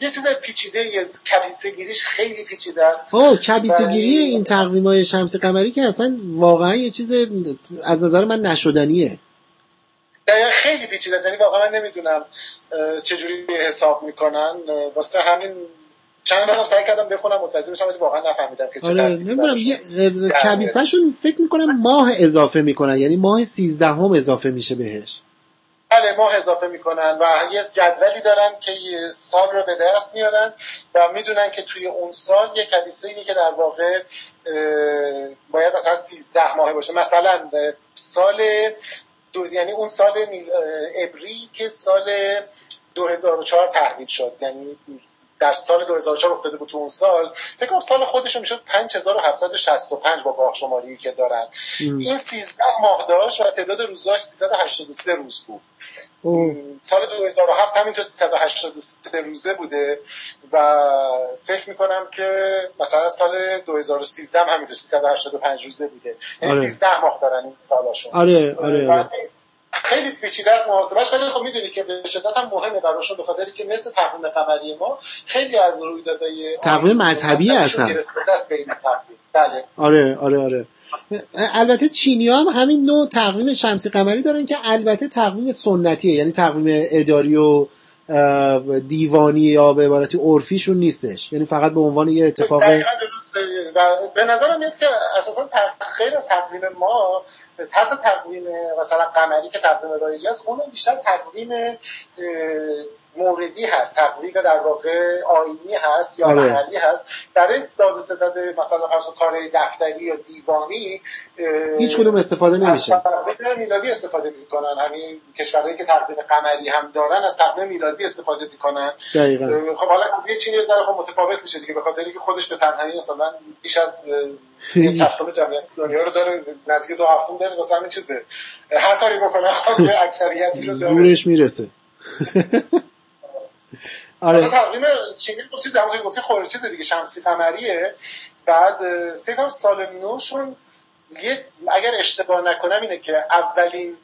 یه چیز پیچیده، کبیسه گیریش خیلی پیچیده است. کبیسه گیری این تقویم‌های شمس قمری که اصلا واقعا یه چیز از نظر من نشدنیه، دقیقا خیلی پیچیده است. یعنی واقعا من نمیدونم چجوری حساب میکنن، واسه همین چند بارم سعی کردم بخونم متوجه بشم ولی واقعا نفهمیدم که چطوری. آره نمیدونم، یه کبیسه‌شون فکر میکنم ماه اضافه میکنن، یعنی ماه 13 هم اضافه میشه بهش. بله، ماه اضافه میکنن و یه جدولی دارن که سال رو به دست میارن و میدونن که توی اون سال یه کبیسه‌ای که در واقع باید مثلا 13 ماه باشه، مثلا سال یعنی اون سال عبری که سال 2004 تحویل شد، یعنی در سال 2004 افتاده بود تو اون سال، فکر کنم سال خودشون میشد 5765 با گاه شماری که دارن. این 13 ماه داشت و تعداد روزاش 383 روز بود. سال 2007 همینطور 383 روزه بوده و فکر میکنم که مثلا سال 2013 هم همینطور 385 روزه بوده. این 13 ماه دارن این سالاشون. آره. خیلی پیچیده است محاسبهش، ولی خب میدونی که به شدت هم مهمه براشون، به خاطری که مثل تقویم قمری ما خیلی از رویدادهای تقویم مذهبی هستن. آره. البته چینی‌ها هم همین نوع تقویم شمسی قمری دارن که البته تقویم سنتیه، یعنی تقویم اداری و دیوانی یا به عبارتی عرفیشون نیستش، یعنی فقط به عنوان یه اتفاق. به نظرم میاد که اساسا خیلی از تقویم ما، حتی تقویم مثلا قمری که تقویم رایجی است، اون بیشتر تقویم موردی هست، تقویم در واقع آیینی هست یا محلی هست. در این داد و ستد مثلا کار دفتری یا دیوانی هیچ کدوم استفاده نمیشه. از تقویم میلادی استفاده میکنن، همین کشورهایی که تقویم قمری هم دارن از تقویم میلادی استفاده میکنن. خب حالا از یه چینی ذره خب متفاوت میشه دیگه، به خاطری که خودش به تنهایی مثلا بیش از تقسیم جمعیت دنیا رو داره، نزدیک 2 هفتم داره، مثلا چیزه هر کاری بکنه اکثریتی رو زورش میرسه. آره تقویم چینی گفتی دموقعی گفتی خورده چیز دیگه شمسی قمریه. بعد فکر کنم سال نوشون اگر اشتباه نکنم اینه که اولین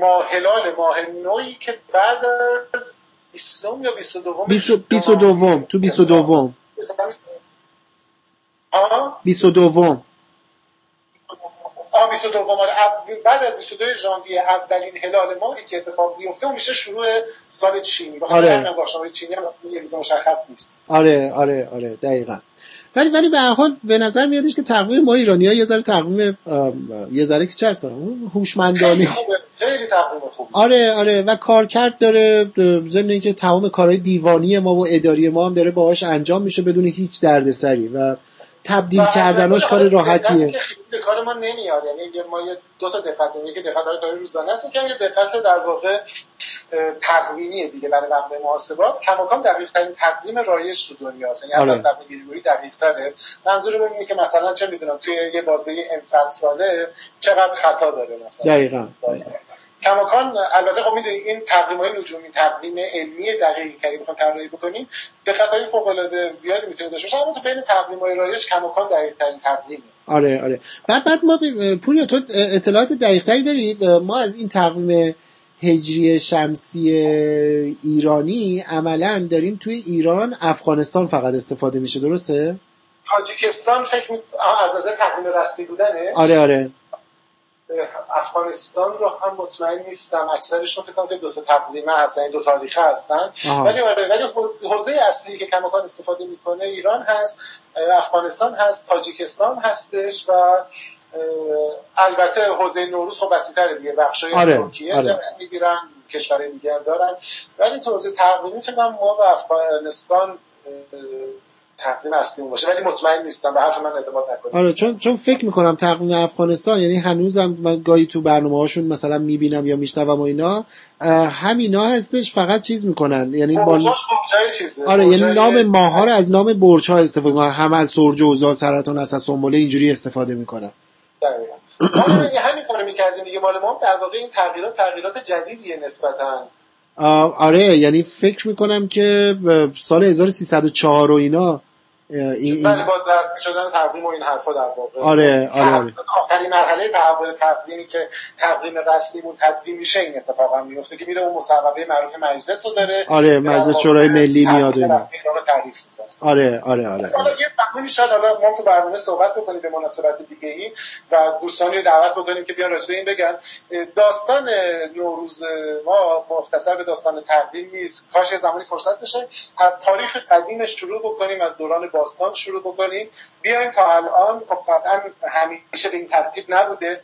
ماه هلال ماه نویی که بعد از 20 یا 22 22 تو 22 22 22 بعد از 22 ژانویه اولین هلال ماهی که اتفاق میفته اون میشه شروع سال چینی. آره نگاه شما چینی هم یه روز مشخص نیست. آره دقیقاً. ولی به هر حال به نظر میادش که تقویم ما ایرانی‌ها یه ذره تقویم یه ذره که چرس کنم هوشمندانه خیلی تقویم خوبه. آره و کارکرد داره، ضمن اینکه تمام کارهای دیوانی ما و اداری ما هم داره باهاش انجام میشه بدون هیچ دردسری و تبدیل کردنش کار راحتیه. به کار ما نمیاد، یعنی ما یه دو تا دقت داریم که دقت داره روزانه است که یه دقت در واقع تقویمیه دیگه برای بنده محاسبات. کماکان دقیق ترین تقویم رایج تو دنیا است، یعنی از طبق گریگوری دقیق تره. منظورم اینه که مثلا چه میدونم توی یه بازه انسان ساله چقدر خطا داره مثلا. دقیقاً. کماکان البته خب میدونی این تقریم‌های نجومی تقریم علمی دقیقی که می‌خوام طراحی بکنیم دقت‌های فوق‌العاده زیادی می‌تونه داشته باشه، اما تو بین تقریم‌های رایج کماکان دقیق‌ترین تقریمه. آره بعد ما پوریا تو اطلاعات دقیق‌تری داری؟ ما از این تقویم هجری شمسی ایرانی عملاً داریم توی ایران افغانستان فقط استفاده میشه، درسته؟ تاجیکستان فکر از نظر تقویم رسمی بودنه. آره افغانستان رو هم مطمئن نیستم، اکثرشون فکر کنم که دو سه تقریمه هستن، دو تاریخه هستن. ولی حوزه اصلی که کماکان استفاده میکنه ایران هست، افغانستان هست، تاجیکستان هستش و البته حوزه نوروز خب بسیتره دیگه، بخشای ترکیه میگیرن، کشور دیگه دارن. ولی تو حوزه تقریمی فکر کنم ما و افغانستان تقویم اصلی باشه، ولی مطمئن نیستم، به حرف من اعتماد نکنید. آره چون فکر میکنم تقویم افغانستان، یعنی هنوزم من گاهی تو برنامه‌هاشون مثلا میبینم یا میشنوم و اینا، همینا هستش فقط چیز میکنن، یعنی آره یعنی نام ماها رو از نام برج‌ها استفاده میکنن، حمل، سرج، اوزا، سرطان، اساس، سنبله اینجوری استفاده میکنن. دقیقاً همین کارو میکردیم دیگه مال ما. در واقع این تغییرات جدیدیه نسبتاً. آره یعنی فکر میکنم که سال 1304 و اینا این با درس می‌شدن تقویم و این حرفا در واقع. آره آخرین مرحله تحول تقویمی که تقویم رسمیمون تدوین میشه این اتفاق هم میفته که میره اون مصوبه معروف مجلس رو داره. آره مجلس شورای ملی میاد اینا رو تعریف می‌کنه. آره یه تقویمی شاید حالا ما تو برنامه صحبت بکنیم به مناسبت دیگه‌ای و دوستانی رو دعوت بکنیم که بیان راجع به این بگن. داستان نوروز ما مختصر به داستان تقویم نیست، کاش زمانی فرصت بشه از تاریخ قدیم شروع بکنیم، از دوران باستان شروع بکنیم بیایم تا الان. خب قطعا همیشه به این ترتیب نبوده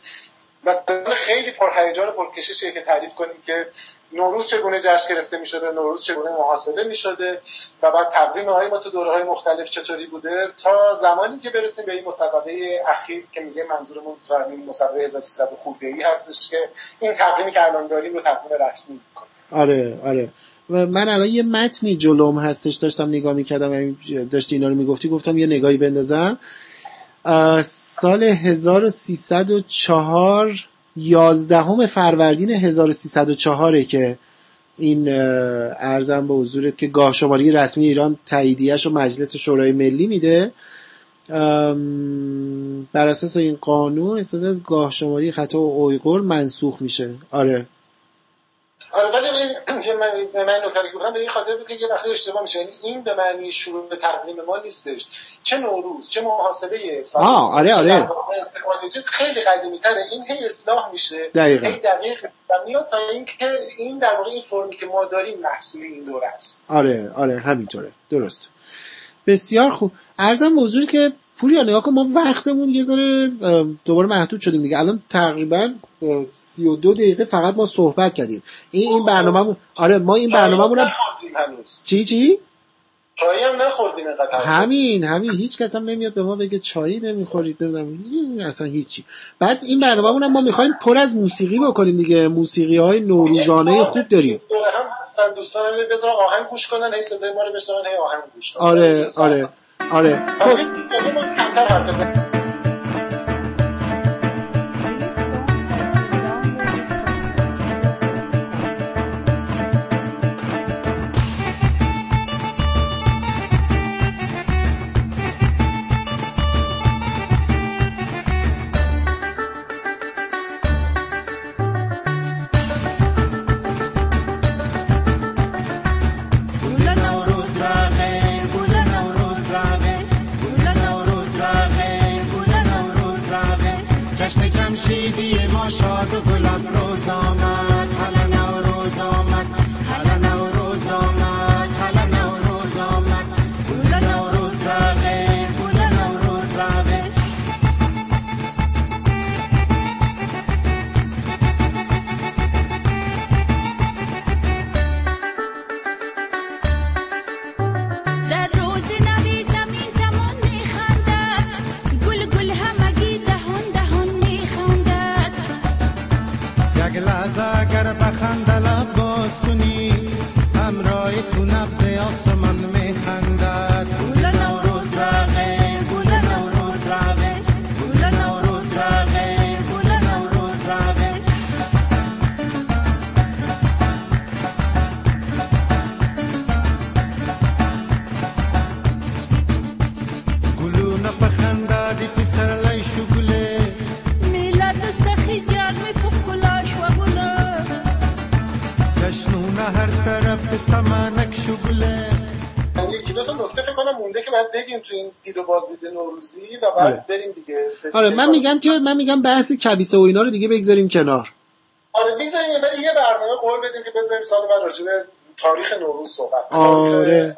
و خیلی پرهیجان و پرکششیه که تعریف کنیم که نوروز چگونه جشن گرفته می شده، نوروز چگونه محاسبه می شده و بعد تقویم های ما تو دوره های مختلف چطوری بوده تا زمانی که برسیم به این مسابقه اخیر که میگه منظورمون مسابقه 1300 خورده ای هستش که این تقویمی که الان داریم رو تقویم رسمی میکنه. آره و من الان یه متنی جلوم هستش داشتم نگاه میکردم، داشتی اینا رو میگفتی گفتم یه نگاهی بندازم. سال 1304 11 فروردین 1304 که این عرضم به حضورت که گاهشماری رسمی ایران تاییدیه‌اش رو مجلس شورای ملی میده. بر اساس این قانون استفاده از گاهشماری خطا اویغور منسوخ میشه. آره ولی من نکته که گفتم به این خاطر بود که یه وقتی اشتباه میشه، یعنی این به معنی شروع تقویم ما نیستش. چه نوروز چه محاسبه سال آره خیلی قدیمی تره، این هی اصلاح میشه خیلی دقیق و میاد تا اینکه این در واقع این فرمی که ما داریم محصول این دوره است. آره همینطوره، درست. بسیار خوب، عرضم به حضور که پوریا نگاه کن ما وقتمون یه ذره دوباره محدود شدیم دیگه، الان تقریبا 32 دقیقه فقط ما صحبت کردیم. این برنامه‌مون ما این برنامه‌مون چی چایی هم نخوردیم انقدر. همین هیچ کس هم نمیاد به ما بگه چایی نمیخورید، نمیدونم اصلا هیچی. بعد این برنامه‌مون هم ما می‌خوایم پر از موسیقی بکنیم دیگه، موسیقی‌های نوروزانه خوب داریم. هم هستن دوستان بذار آهنگ گوش کنن، هی صدای ما رو بشنون، هی آهنگ گوش کنن. آره خب عیدی ما شاد و گلم روز آمد، حالا نوروز آمد، حالا نوروز آمد، حالا نوروز آمد، گل نوروز راغه، گل نوروز راغه. در روز نوی زمین زمان میخندد، گل گل همگی دهان دهان میخندد. یک لحظه اگر بخند لب باز کنی، همراه تو نبض آسمان میخندد. گل نوروز راغه، گل نوروز راغه، گل نوروز راغه، گل نوروز راغه. گلونه پخنده دی پسرلی شگله، میلاد سخی جان می پخلاش و گله. جشنونه هر طرف سمنک شگله. یکی دو تا نکته فکر کنم مونده که بعد بگیم تو این دید و بازدید نوروزی و بعد بریم دیگه. آره من میگم بحث کبیسه و اینا رو دیگه بگذاریم کنار. آره بذاریم ولی یه برنامه قول بدیم که بذاریم سال بعد راجع به تاریخ نوروز صحبت کنیم. آره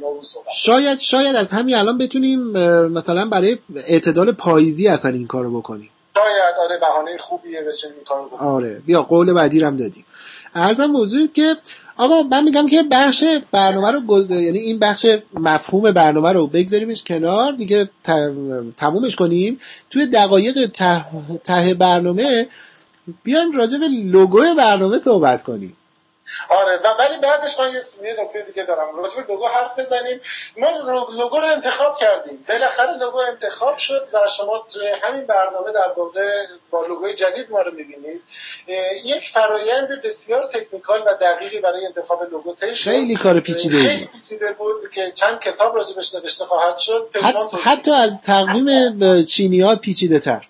نوروز صحبت. شاید از همین الان بتونیم مثلا برای اعتدال پاییزی اصلا این کارو بکنیم. شاید آره بهانه خوبیه بچین این کارو بکنیم. آره بیا قول بعدی رو هم دادیم. عرضم حضورت که آقا من میگم که بخش برنامه رو یعنی این بخش مفهوم برنامه رو بگذاریمش کنار دیگه، تمومش کنیم. توی دقایق ته برنامه بیایم راجع به لوگوی برنامه صحبت کنیم. آره و ولی بعدش من یه نکته دیگه دارم راجع به لوگو حرف بزنیم. ما لوگو رو انتخاب کردیم، بالاخره لوگو انتخاب شد و شما توی همین برنامه در واقع با لوگوی جدید ما رو می‌بینید. یک فرایند بسیار تکنیکال و دقیقی برای انتخاب لوگو طی شد. خیلی کار پیچیده بود که چند کتاب راجعش نوشته خواهد شد. حتی از تقویم چینی‌ها پیچیده‌تر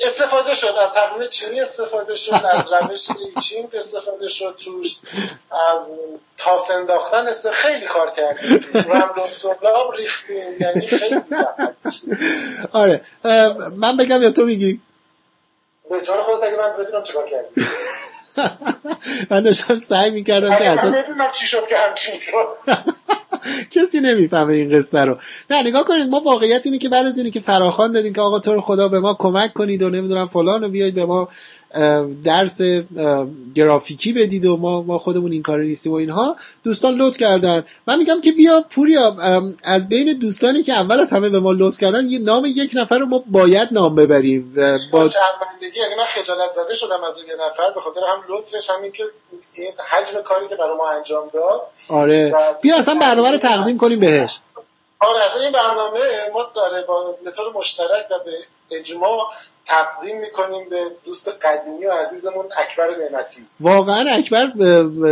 استفاده شد، از تقویم چینی استفاده شد، از روش چین استفاده شد، توش از تاس انداختن خیلی کار کردیم، رمل و سلاب ریختیم، یعنی خیلی زحمت کشیدیم. آره من بگم یا تو میگی؟ به جان خودت اگه من بدونم چیکار کردی. من داشتم سعی میکردم که اصلا بدونم چی شد که همچین شد. کسی نمیفهمه این قصه رو. نه نگاه کنید ما واقعیت اینه که بعد از اینه که فراخوان دادیم که آقا تو رو خدا به ما کمک کنید و نمیدونم فلان و بیایید به ما درس گرافیکی بدید و ما خودمون این کارو نیستیم و اینها، دوستان لطف کردن. من میگم که بیا پوریا از بین دوستانی که اول از همه به ما لطف کردن یه نام یک نفر رو ما باید نام ببریم. با شرمندگی یعنی من خجالت زده شدم از اون یه نفر به خاطر هم لطفش، همین که این حجم کاری که برای ما انجام داد. آره بیا اصلا برنامه رو تقدیم کنیم بهش. آره اصلا این برنامه ما داره به طور مشترک و به اجماع تقدیم میکنیم به دوست قدیمی و عزیزمون اکبر نعمتی. واقعا اکبر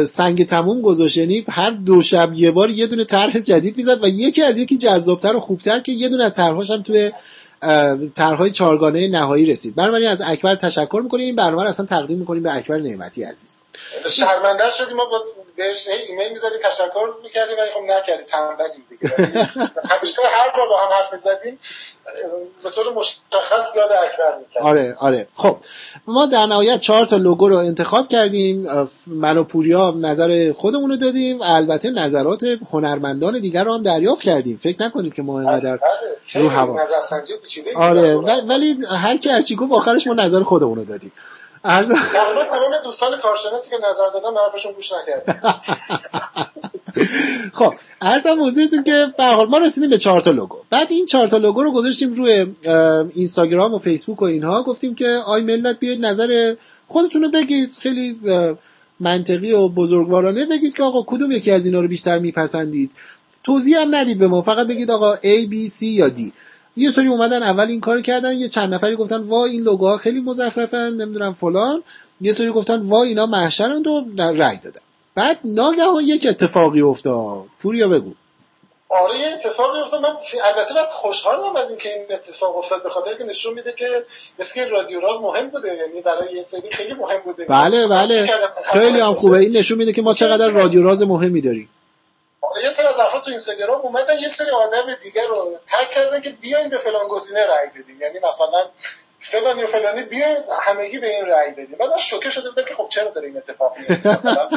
سنگ تموم گذاشت، یعنی هر دو شب یه بار یه دونه طرح جدید میزد و یکی از یکی جذابتر و خوبتر که یه دونه از طرحاش هم توی طرح‌های چهارگانه نهایی رسید. بنابراین از اکبر تشکر میکنیم. این برنامه رو اصلا تقدیم میکنیم به اکبر نعمتی عزیز. شرمنده شدیم ما بهش ایمیل میزدیم تشکر میکردیم ولی خب نکردیم، تنبلیم دیگه. همیشه هر بار با هم حرف میزدیم به طور مشخص یاد اکبر میکردیم. آره خب ما در نهایت 4 تا لوگو رو انتخاب کردیم. من و پوریا نظر خودمون رو دادیم، البته نظرات هنرمندان دیگر رو هم دریافت کردیم. فکر نکنید که ما اینقدر رو هوا نظرسنجی چیده. آره ولی هر کی هرچی گفت آخرش ما نظر خودمون رو دادیم. از تمام دوستان کارشناسی که نظر دادن حرفشون گوش نکرد. خب اصلا موضوعتون که به هر حال ما رسیدیم به 4 تا لوگو. بعد این 4 تا لوگو رو گذاشتیم روی اینستاگرام و فیسبوک و اینها، گفتیم که آی ملت بیاید نظر خودتون رو بگید، خیلی منطقی و بزرگوارانه بگید که آقا کدوم یکی از اینا رو بیشتر میپسندید. توضیح هم ندید به ما، فقط بگید آقا A B C یا D. یه سری اومدن اول این کارو کردن، یه چند نفری گفتن وای این لوگوها خیلی مزخرفن نمیدونم فلان، یه سری گفتن وای اینا محشرند و رأی دادن. بعد ناگهان یک اتفاقی افتاد. پوریا بگو. آره یه اتفاقی افتاد. من البته بعد خوشحالم از اینکه این اتفاق افتاد، به خاطر که نشون میده که مثل رادیو راز مهم بوده، یعنی برای یه سری خیلی مهم بوده. بله خیلی هم خوبه. این نشون میده که ما چقدر رادیو راز مهمی داریم. یه سری از افراد تو اینستاگرام اومدن یه سری آدم دیگه رو تگ کردن که بیاین به فلان گزینه رای بدین، یعنی مثلا فلانی و فلانی بیاید همگی به این رأی بدیم. بعد من شوکه شده بودم که خب چرا داره این اتفاق میفته؟ مثلا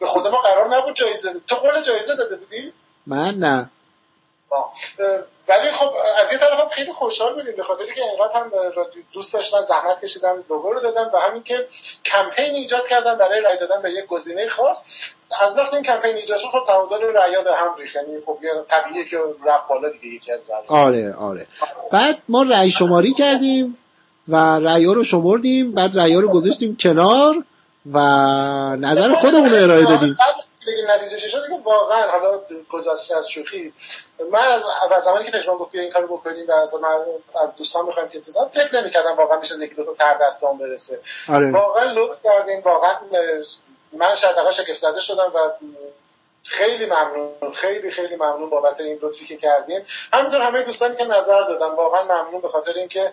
به خود ما قرار نبود جایزه بده. تو قول جایزه داده بودی؟ من نه. ولی خب از یه طرف هم خیلی خوشحال بودیم به خاطر اینکه اینقدر هم دوست داشتن، زحمت کشیدن، لوگو رو دادن و همین که کمپین ایجاد کردن برای رای دادن به یک گزینه خاص. از وقتی این کمپین ایجاد شد خب تعادل رأی‌ها به هم ریخت، یعنی خب طبیعیه که رفت بالا دیگه یکی از رأی‌ها. آره. بعد ما رأی شماری کردیم و رأی‌ها رو شمردیم، بعد رأی‌ها رو گذاشتیم کنار و نظر خودمون رو ارائه دادیم. دیگه نتیجه چه شد دیگه واقعا حالا گذشته از شوخی، من از زمانی که پژمان گفت بیا این کارو بکنیم و از من از دوستان می‌خوام که چیزا فکر نمی‌کردم واقعا میشه از یک دو تا تر دستام برسه. آره. واقعا لطف کردین، واقعا من شدقا شگفت‌زده شدم و خیلی ممنون بابت این لطفی که کردین. همینطور همه دوستانی که نظر دادن واقعا ممنون، به خاطر اینکه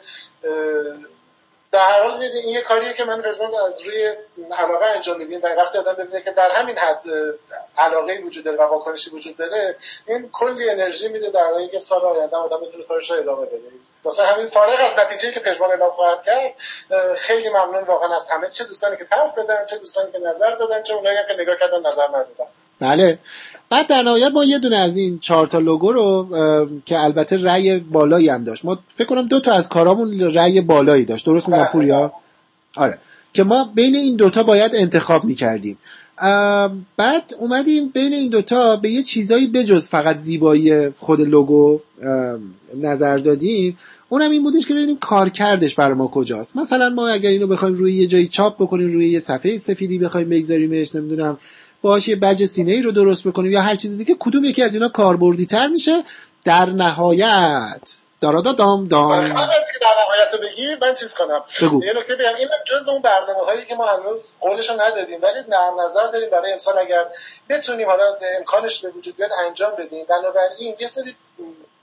در هر حال میدین این یه کاریه که من پژمان از روی علاقه انجام میدین و وقتی آدم ببینه که در همین حد علاقه وجود داره و واکنشی وجود داره، این کلی انرژی میده در اینکه سال آینده آدم بتونه کارش رو ادامه بده. واسه همین فارغ از نتیجه‌ای که پژمان اعلام خواهد کرد، خیلی ممنون واقعا از همه، چه دوستانی که طرف دادن، چه دوستانی که نظر دادن، چه اونایی که نگاه کردن نظر ندادن. بله. بعد در نهایت ما یه دونه از این 4 تا لوگو رو که البته رأی بالایی هم داشت، ما فکر کنم 2 تا از کارامون رأی بالایی داشت، درست میگم پوریا؟ آره، که ما بین این 2 تا باید انتخاب می‌کردیم. بعد اومدیم بین این 2 تا به یه چیزایی بجز فقط زیبایی خود لوگو نظر دادیم. اونم این بودش که ببینیم کارکردش برای ما کجاست. مثلا ما اگر اینو بخوایم روی یه جایی چاپ بکنیم، روی یه صفحه سفیدی بخوایم بگذاریمش، نمیدونم باشه یه بج سینه‌ای رو درست بکنیم یا هر چیز دیگه، کدوم یکی از اینا کاربردی‌تر میشه؟ در نهایت من از اینکه در نهایت بگی من چیز کنم یه نکته بگم، این جزء اون برنامه‌هایی که ما هنوز قولش رو ندادیم ولی نظر داریم برای امسال اگر بتونیم حالا امکانش به وجود بیاد انجام بدیم. بنابراین یه سری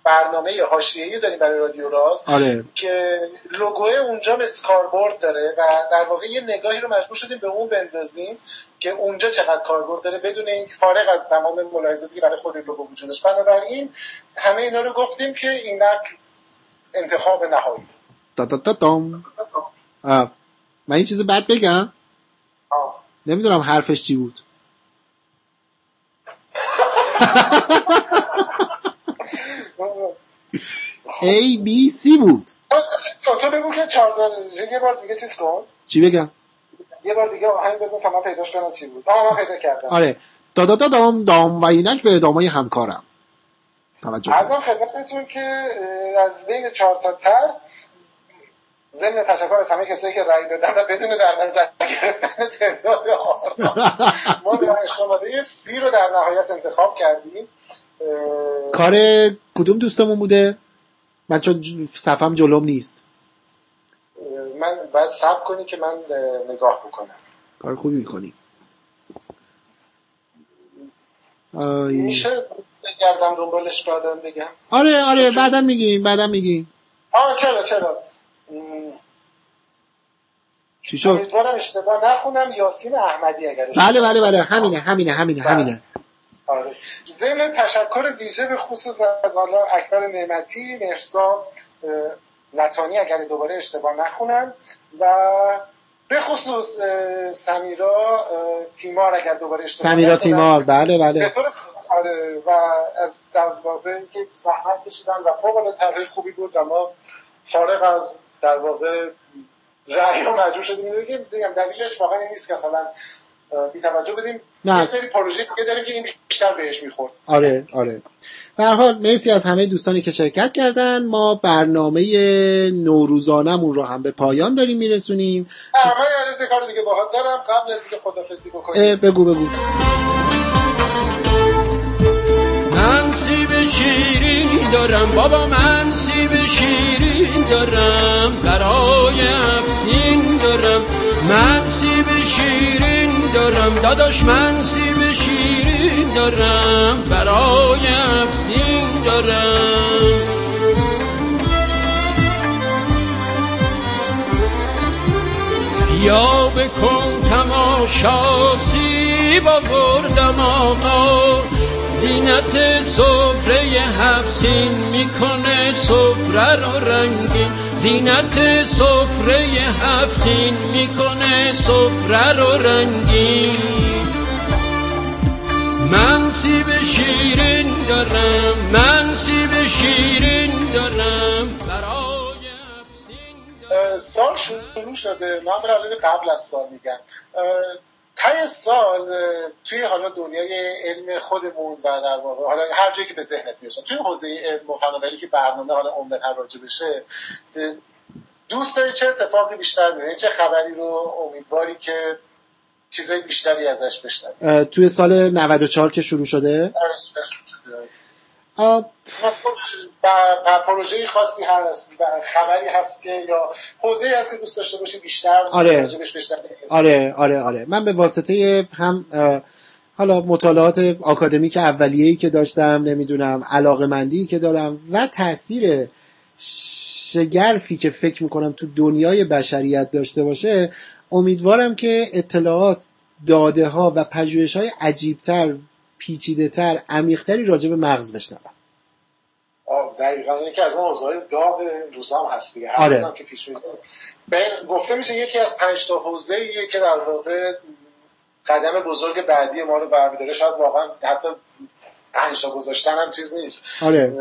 برنامه حاشیه‌ای داریم برای رادیو راز. آره. که لوگوی اونجا اسکاربورد داره و در واقع یه نگاهی رو مجبور شدیم به اون بندازیم که اونجا چقدر کاربرد داره بدون این فارغ از تمام ملاحظاتی که برای خود لوگو وجودش. بنابراین همه اینا رو گفتیم که اینا انتخاب نهایی من یه چیز بد بگم نمیدونم حرفش چی بود. A B C بود. تو بگو که 4000 یه بار دیگه چیز کن. چی بگم؟ یه بار دیگه آهنگ بزن تا من پیداش کنم چی بود. آها پیدا کردم. آره. دام و اینک به ادامه‌ی همکارم. توجه. ازم خدمتتون که از بین 4 تا تر ضمن تشکر از همه کسایی که رای دادن و بدون در نظر گرفتن تعداد ما در شماره C رو در نهایت انتخاب کردیم. کار کدوم دوستمون بوده؟ من چون صفم جلوم نیست، من باید صبر کنی که من نگاه بکنم. کار خوبی میکنی. میشه بگردم دنبالش بعدم بگم؟ آره بعدم میگیم. چرا چی شد؟ امیدوارم اشتباه نخونم. یاسین احمدی اگر بله همینه. ضمن تشکر ویژه به خصوص از حالا اکبر نعمتی، مهرسا لطانی اگر دوباره اشتباه نخونم، و به خصوص سمیرا تیمار اگر دوباره اشتباه نخونم، سمیرا تیمار بله و از در واقع که زحمت کشیدن و فوق العاده طرح خوبی بود و ما فارغ از در واقع رأی رو مجبور شدیم بگیم. دلیلش واقعا نیست که مثلا بی توجه بدیم، یه سری پروژه دیگه داریم که این بیشتر بهش میخورد. آره. به هر حال مرسی از همه دوستانی که شرکت کردن. ما برنامه نوروزانمون رو هم به پایان داریم میرسونیم. من یه کار دیگه باهات دارم قبل از اینکه خدافظی بکنیم. بگو من سیب شیرین دارم بابا، من سیب شیرین دارم، برای افسین دارم، من سیب شیرین دارم، داداش من سیب شیرین دارم، برای افسین دارم. یا بکن تماشا سیب آوردم آقا، زینت سفره هفت سین میکنه سفره رو رنگین، زینت سفره هفتین میکنه سفره رو رنگین. من سیب شیرین دارم، من سیب شیرین دارم برای هفتین. سال شروع شده، من برای قبل از سال میگم، تای سال توی حالا دنیای علم خودمون و در واقع حالا هر جایی که به ذهنت میرسه توی حوزه علم و فناوری که برنامه حالا عمدتاً راجع بشه، دوست داری چه اتفاقی بیشتر بیفته؟ چه خبری رو امیدواری که چیزای بیشتری ازش بشنوی؟ توی سال 94 که شروع شده پروژه‌ای خاصی هست، خبری هست که یا حوزه‌ای هست که دوست داشته باشی بیشتر راجعش بشنوی؟ آره من به واسطه هم حالا مطالعات آکادمیک اولیه‌ای که داشتم، نمیدونم علاقه‌مندی که دارم و تاثیر شگرفی که فکر میکنم تو دنیای بشریت داشته باشه، امیدوارم که اطلاعات، داده ها و پژوهش های عجیبتر، پیچیده‌تر، عمیق‌تری راجع به مغز بشنوم. دقیقاً یکی از اون حوزه‌های داغ روزام هست دیگه. هر روزم که پیش میاد گفته میشه یکی از 5 تا حوزه‌ایه که در واقع قدم بزرگ بعدی ما رو برمی‌داره. شاید واقعاً حتی 5 تا گذاشتن هم چیز نیست.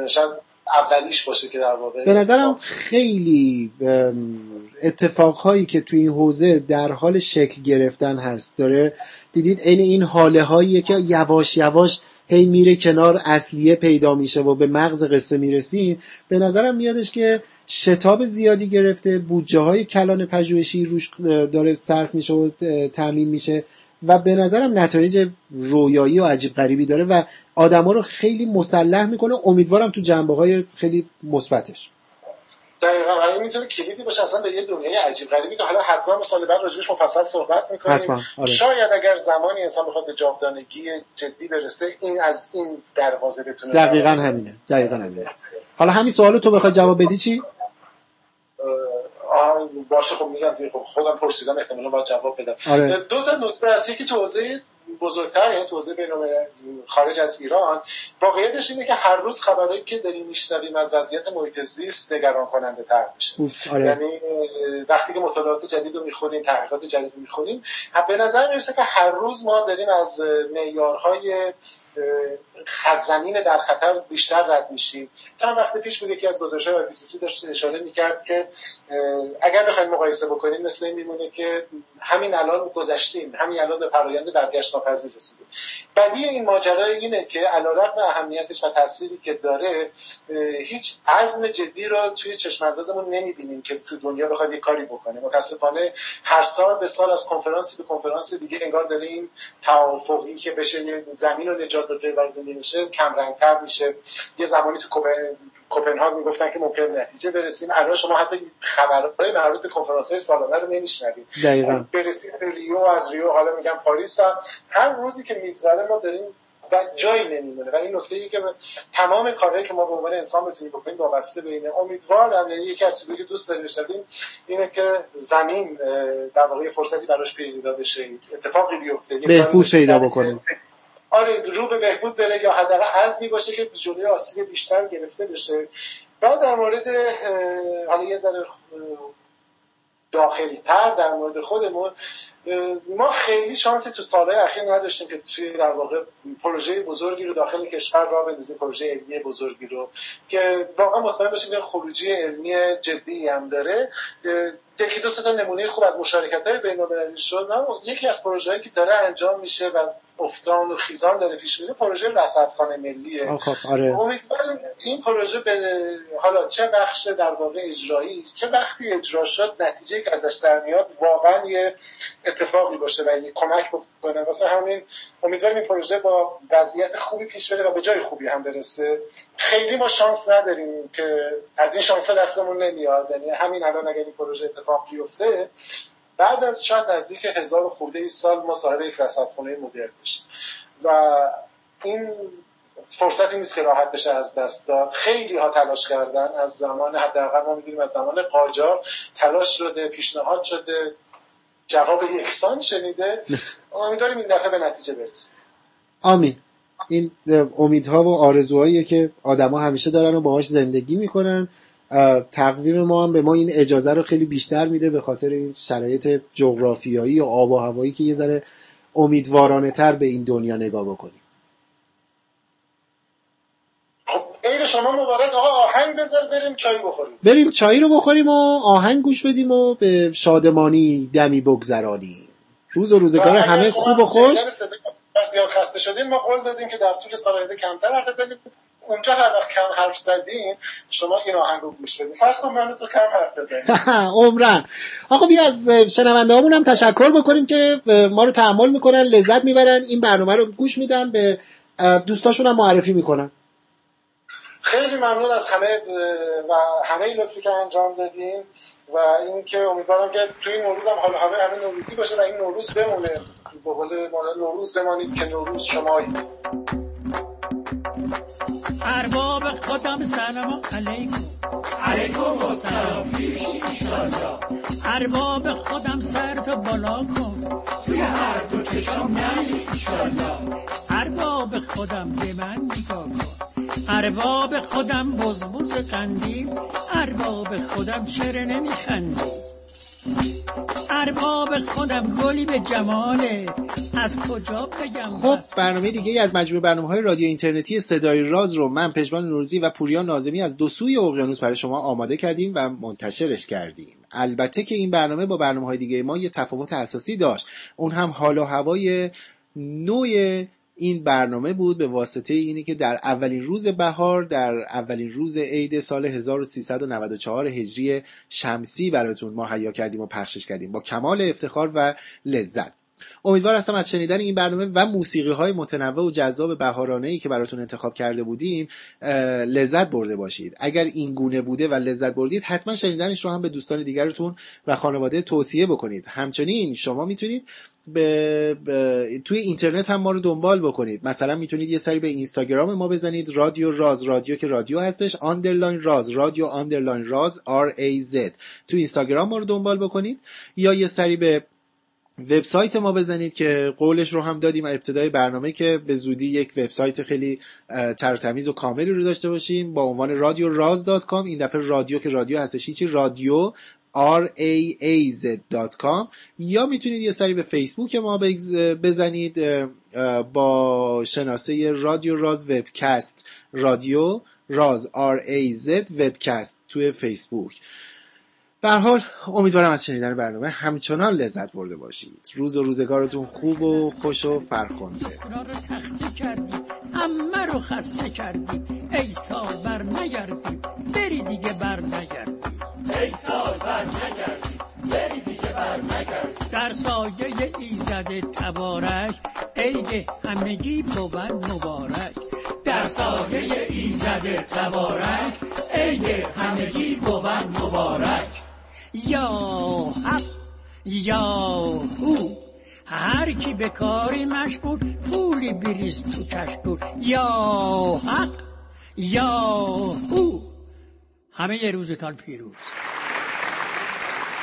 شاید اولیش باشه که در واقع به نظرم خیلی اتفاقهایی که توی این حوزه در حال شکل گرفتن هست. داره دیدید عین این حاله هایی که یواش یواش هی میره کنار، اصلیه پیدا میشه و به مغز قصه میرسیم. به نظرم میادش که شتاب زیادی گرفته، بودجه های کلان پژوهشی روش داره صرف میشه و تامین میشه و به نظرم نتایج رویایی و عجیب غریبی داره و آدما رو خیلی مسلح میکنه. امیدوارم تو جنبه‌های خیلی مثبتش. دقیقاً همین میتونه کلیدی باشه اصلا به یه دنیای عجیب غریبی که حالا حتما سال بعد راجعش مفصل صحبت میکنیم. آره. شاید اگر زمانی انسان بخواد به جاودانگی جدی برسه، این از این دروازه بتونه. دقیقاً همینه. حالا همین سوالو تو بخوای جواب بدی چی؟ باشه، خب میگم خودم پرسیدم احتمالا باید جواب بدم. آره. دو تا نکته هستی که توضیح بزرگتر، یعنی توضیح بین‌المللی خارج از ایران، واقعیتش اینه که هر روز خبرایی که داریم میشنویم از وضعیت محیط زیست نگران کننده تر میشه. آره. یعنی وقتی که مطالعات جدید رو میخونیم، تحقیقات جدید رو میخونیم، به نظر میرسه که هر روز ما داریم از معیارهای زمین در خطر بیشتر رد میشیم. چند وقت پیش بود یکی از گزارش‌های IPCC داشت اشاره میکرد که اگر بخوایم مقایسه بکنیم، مثل این میمونه که همین الان گذشتیم، همین الان به فرآیند برگشت ناپذیر رسیدیم. بدیهی این ماجرا اینه که علیرغم اهمیتش و تأثیری که داره، هیچ عزم جدی رو توی چشم اندازمون نمیبینیم که تو دنیا بخواد یه کاری بکنه. متاسفانه هر سال به سال از کنفرانسی به کنفرانس دیگه انگار داره این توافقی که بشه زمین رو نجات بده و زندگی میشه کم رنگ‌تر میشه. یه زمانی تو کوپنهاگ میگفتن که ممکن به نتیجه برسیم، الان شما حتی خبرهای مربوط به کنفرانس‌های سالانه رو نمی‌شنوید. دقیقاً. برسید به ریو، از ریو حالا میگم پاریس، و هر روزی که می‌گذره ما داریم و جایی نمیمونه. و این نکته‌ای که تمام کارهایی که ما به عنوان انسان بتونیم بکنیم وابسته به اینه. امیدوارم، یعنی یکی از چیزایی که دوست داریم بشنویم اینه که زمین در واقع فرصتی براش پیدا بشه، اتفاقی بیفته، بهبود پیدا بکنه. آره، رو به بهبود بره یا حداقل عزمی باشه که جلوی آسیب بیشتر گرفته بشه. بعد در مورد حالا یه ذره داخلی تر در مورد خودمون، ما خیلی شانسی تو سالهای اخیر نداشتیم که توی در واقع پروژه بزرگی رو داخل کشور راه بندازیم، پروژه علمی بزرگی رو که واقعا مطمئن باشیم که خروجی علمی جدی هم داره. یکی دو تا نمونه خوب از مشارکت‌های بین‌المللی شد. یکی از پروژه‌هایی که داره انجام میشه و افتان و خیزان داره پیش میره، پروژه رصدخانه ملیه. آره. امیدوارم این پروژه به حالا چه بخش در واقع اجرایی، چه وقتی اجرا شد، نتیجه که ازش در میاد واقعا یه اتفاقی باشه و یه کمک بکنه. واسه همین امیدوارم این پروژه با وضعیت خوبی پیش بره و به جای خوبی هم برسه. خیلی ما شانس نداریم که از این شانس دستمون نمیاد. یعنی همین الان اگه این پروژه اتفاق بیفته، بعد از شاید نزدیک 1000 خورده ای سال ما صاحب یک رصدخانه مدرن بشیم و این فرصتی نیست که راحت بشه از دست داد. خیلی ها تلاش کردن از زمان، حداقل ما می‌دونیم از زمان قاجار تلاش شده، پیشنهاد شده، جواب یکسان شنیده. امیدواریم این دفعه به نتیجه برسیم. آمین. این امیدها و آرزوهاییه که آدما همیشه دارن و باهاش زندگی میکنن. تقویم ما هم به ما این اجازه رو خیلی بیشتر میده به خاطر این شرایط جغرافیایی و آب و هوایی که یه ذره امیدوارانه تر به این دنیا نگاه بکنیم. عید شما مبارک آقا. آهنگ بذار بریم چای بخوریم. بریم چای رو بخوریم و آهنگ گوش بدیم و به شادمانی دمی بگذرانیم. روز و روزگار همه خوب و خوش. زیاد خسته شدیم ما قول دادیم که در طول سال عید کمتر حرف بزنیم. اونجا هر وقت کم حرف زدیم شما این آهنگ رو گوش بدید. فرض کن من تو کم حرف بزنیم. عمرن. آقا بیا از شنوندهامون هم تشکر بکنیم که ما رو تحمل میکنن، لذت میبرن، این برنامه رو گوش میدن، به دوستاشون هم معرفی میکنن. خیلی ممنون از همه و همه لطفی که انجام دادیم و اینکه امیدوارم که توی نوروز هم حال همه نوروزی باشه و این نوروز بمونه. به قول مولانا نوروز بمانید که نوروز شمایید. ارباب خودم سلام علیکم. علیکم السلام پیش ایشالله. ارباب خودم سر تو بالا کن توی هر دو چشم نهی ایشالله. ارباب خودم به من نگاه کن، ارباب خودم بزبز قندیل، ارباب خودم چرا نمیخندی، ارباب خودم گلی به جماله، از کجا بگم. خب برنامه دیگه ای از مجموعه برنامه‌های رادیو اینترنتی صدای راز رو من پژمان نوروزی و پوریا ناظمی از دو سوی اقیانوس برای شما آماده کردیم و منتشرش کردیم. البته که این برنامه با برنامه‌های دیگه ما یه تفاوت اساسی داشت، اون هم حال و هوای نوع این برنامه بود به واسطه اینی که در اولین روز بهار، در اولین روز عید سال 1394 هجری شمسی براتون مهیا کردیم و پخشش کردیم با کمال افتخار و لذت. امیدوار هستم از شنیدن این برنامه و موسیقی‌های متنوع و جذاب بهارانه‌ای که براتون انتخاب کرده بودیم لذت برده باشید. اگر این گونه بوده و لذت بردید حتما شنیدنش رو هم به دوستان دیگرتون و خانواده توصیه بکنید. همچنین شما میتونید توی اینترنت هم ما رو دنبال بکنید. مثلا میتونید یه سری به اینستاگرام ما بزنید، رادیو راز، رادیو که رادیو هستش، آندرلاین راز، رادیو آندرلاین راز RAZ. تو اینستاگرام ما رو دنبال بکنید یا یه سری به وبسایت ما بزنید که قولش رو هم دادیم ابتدای برنامه که به زودی یک وبسایت خیلی ترتمیز و کاملی رو داشته باشیم با عنوان radioraz.com. این دفعه رادیو که رادیو هستش هیچی، رادیو radioraz.com. یا میتونید یه سری به فیسبوک ما بزنید با شناسه رادیو راز وبکست، رادیو راز RAZ وبکست توی فیسبوک. به هر حال امیدوارم از شنیدن برنامه همچنان لذت برده باشید. روز و روزگارتون خوب و خوش و فرخنده. را رو تخته کردی، عمه رو خسته کردی، ای سال بر نگردی بری دیگه بر نگردی، ای سال بر نگردی بری دیگه بر نگردی. در سایه ایزد تبارک عید همگی بود مبارک، در سایه ایزد تبارک عید همگی بود مبارک. یا حق یا هو، هر کی به کاری مشغول پولی بریز تو کشکول. یا حق یا هو، همه ی روزتان پیروز.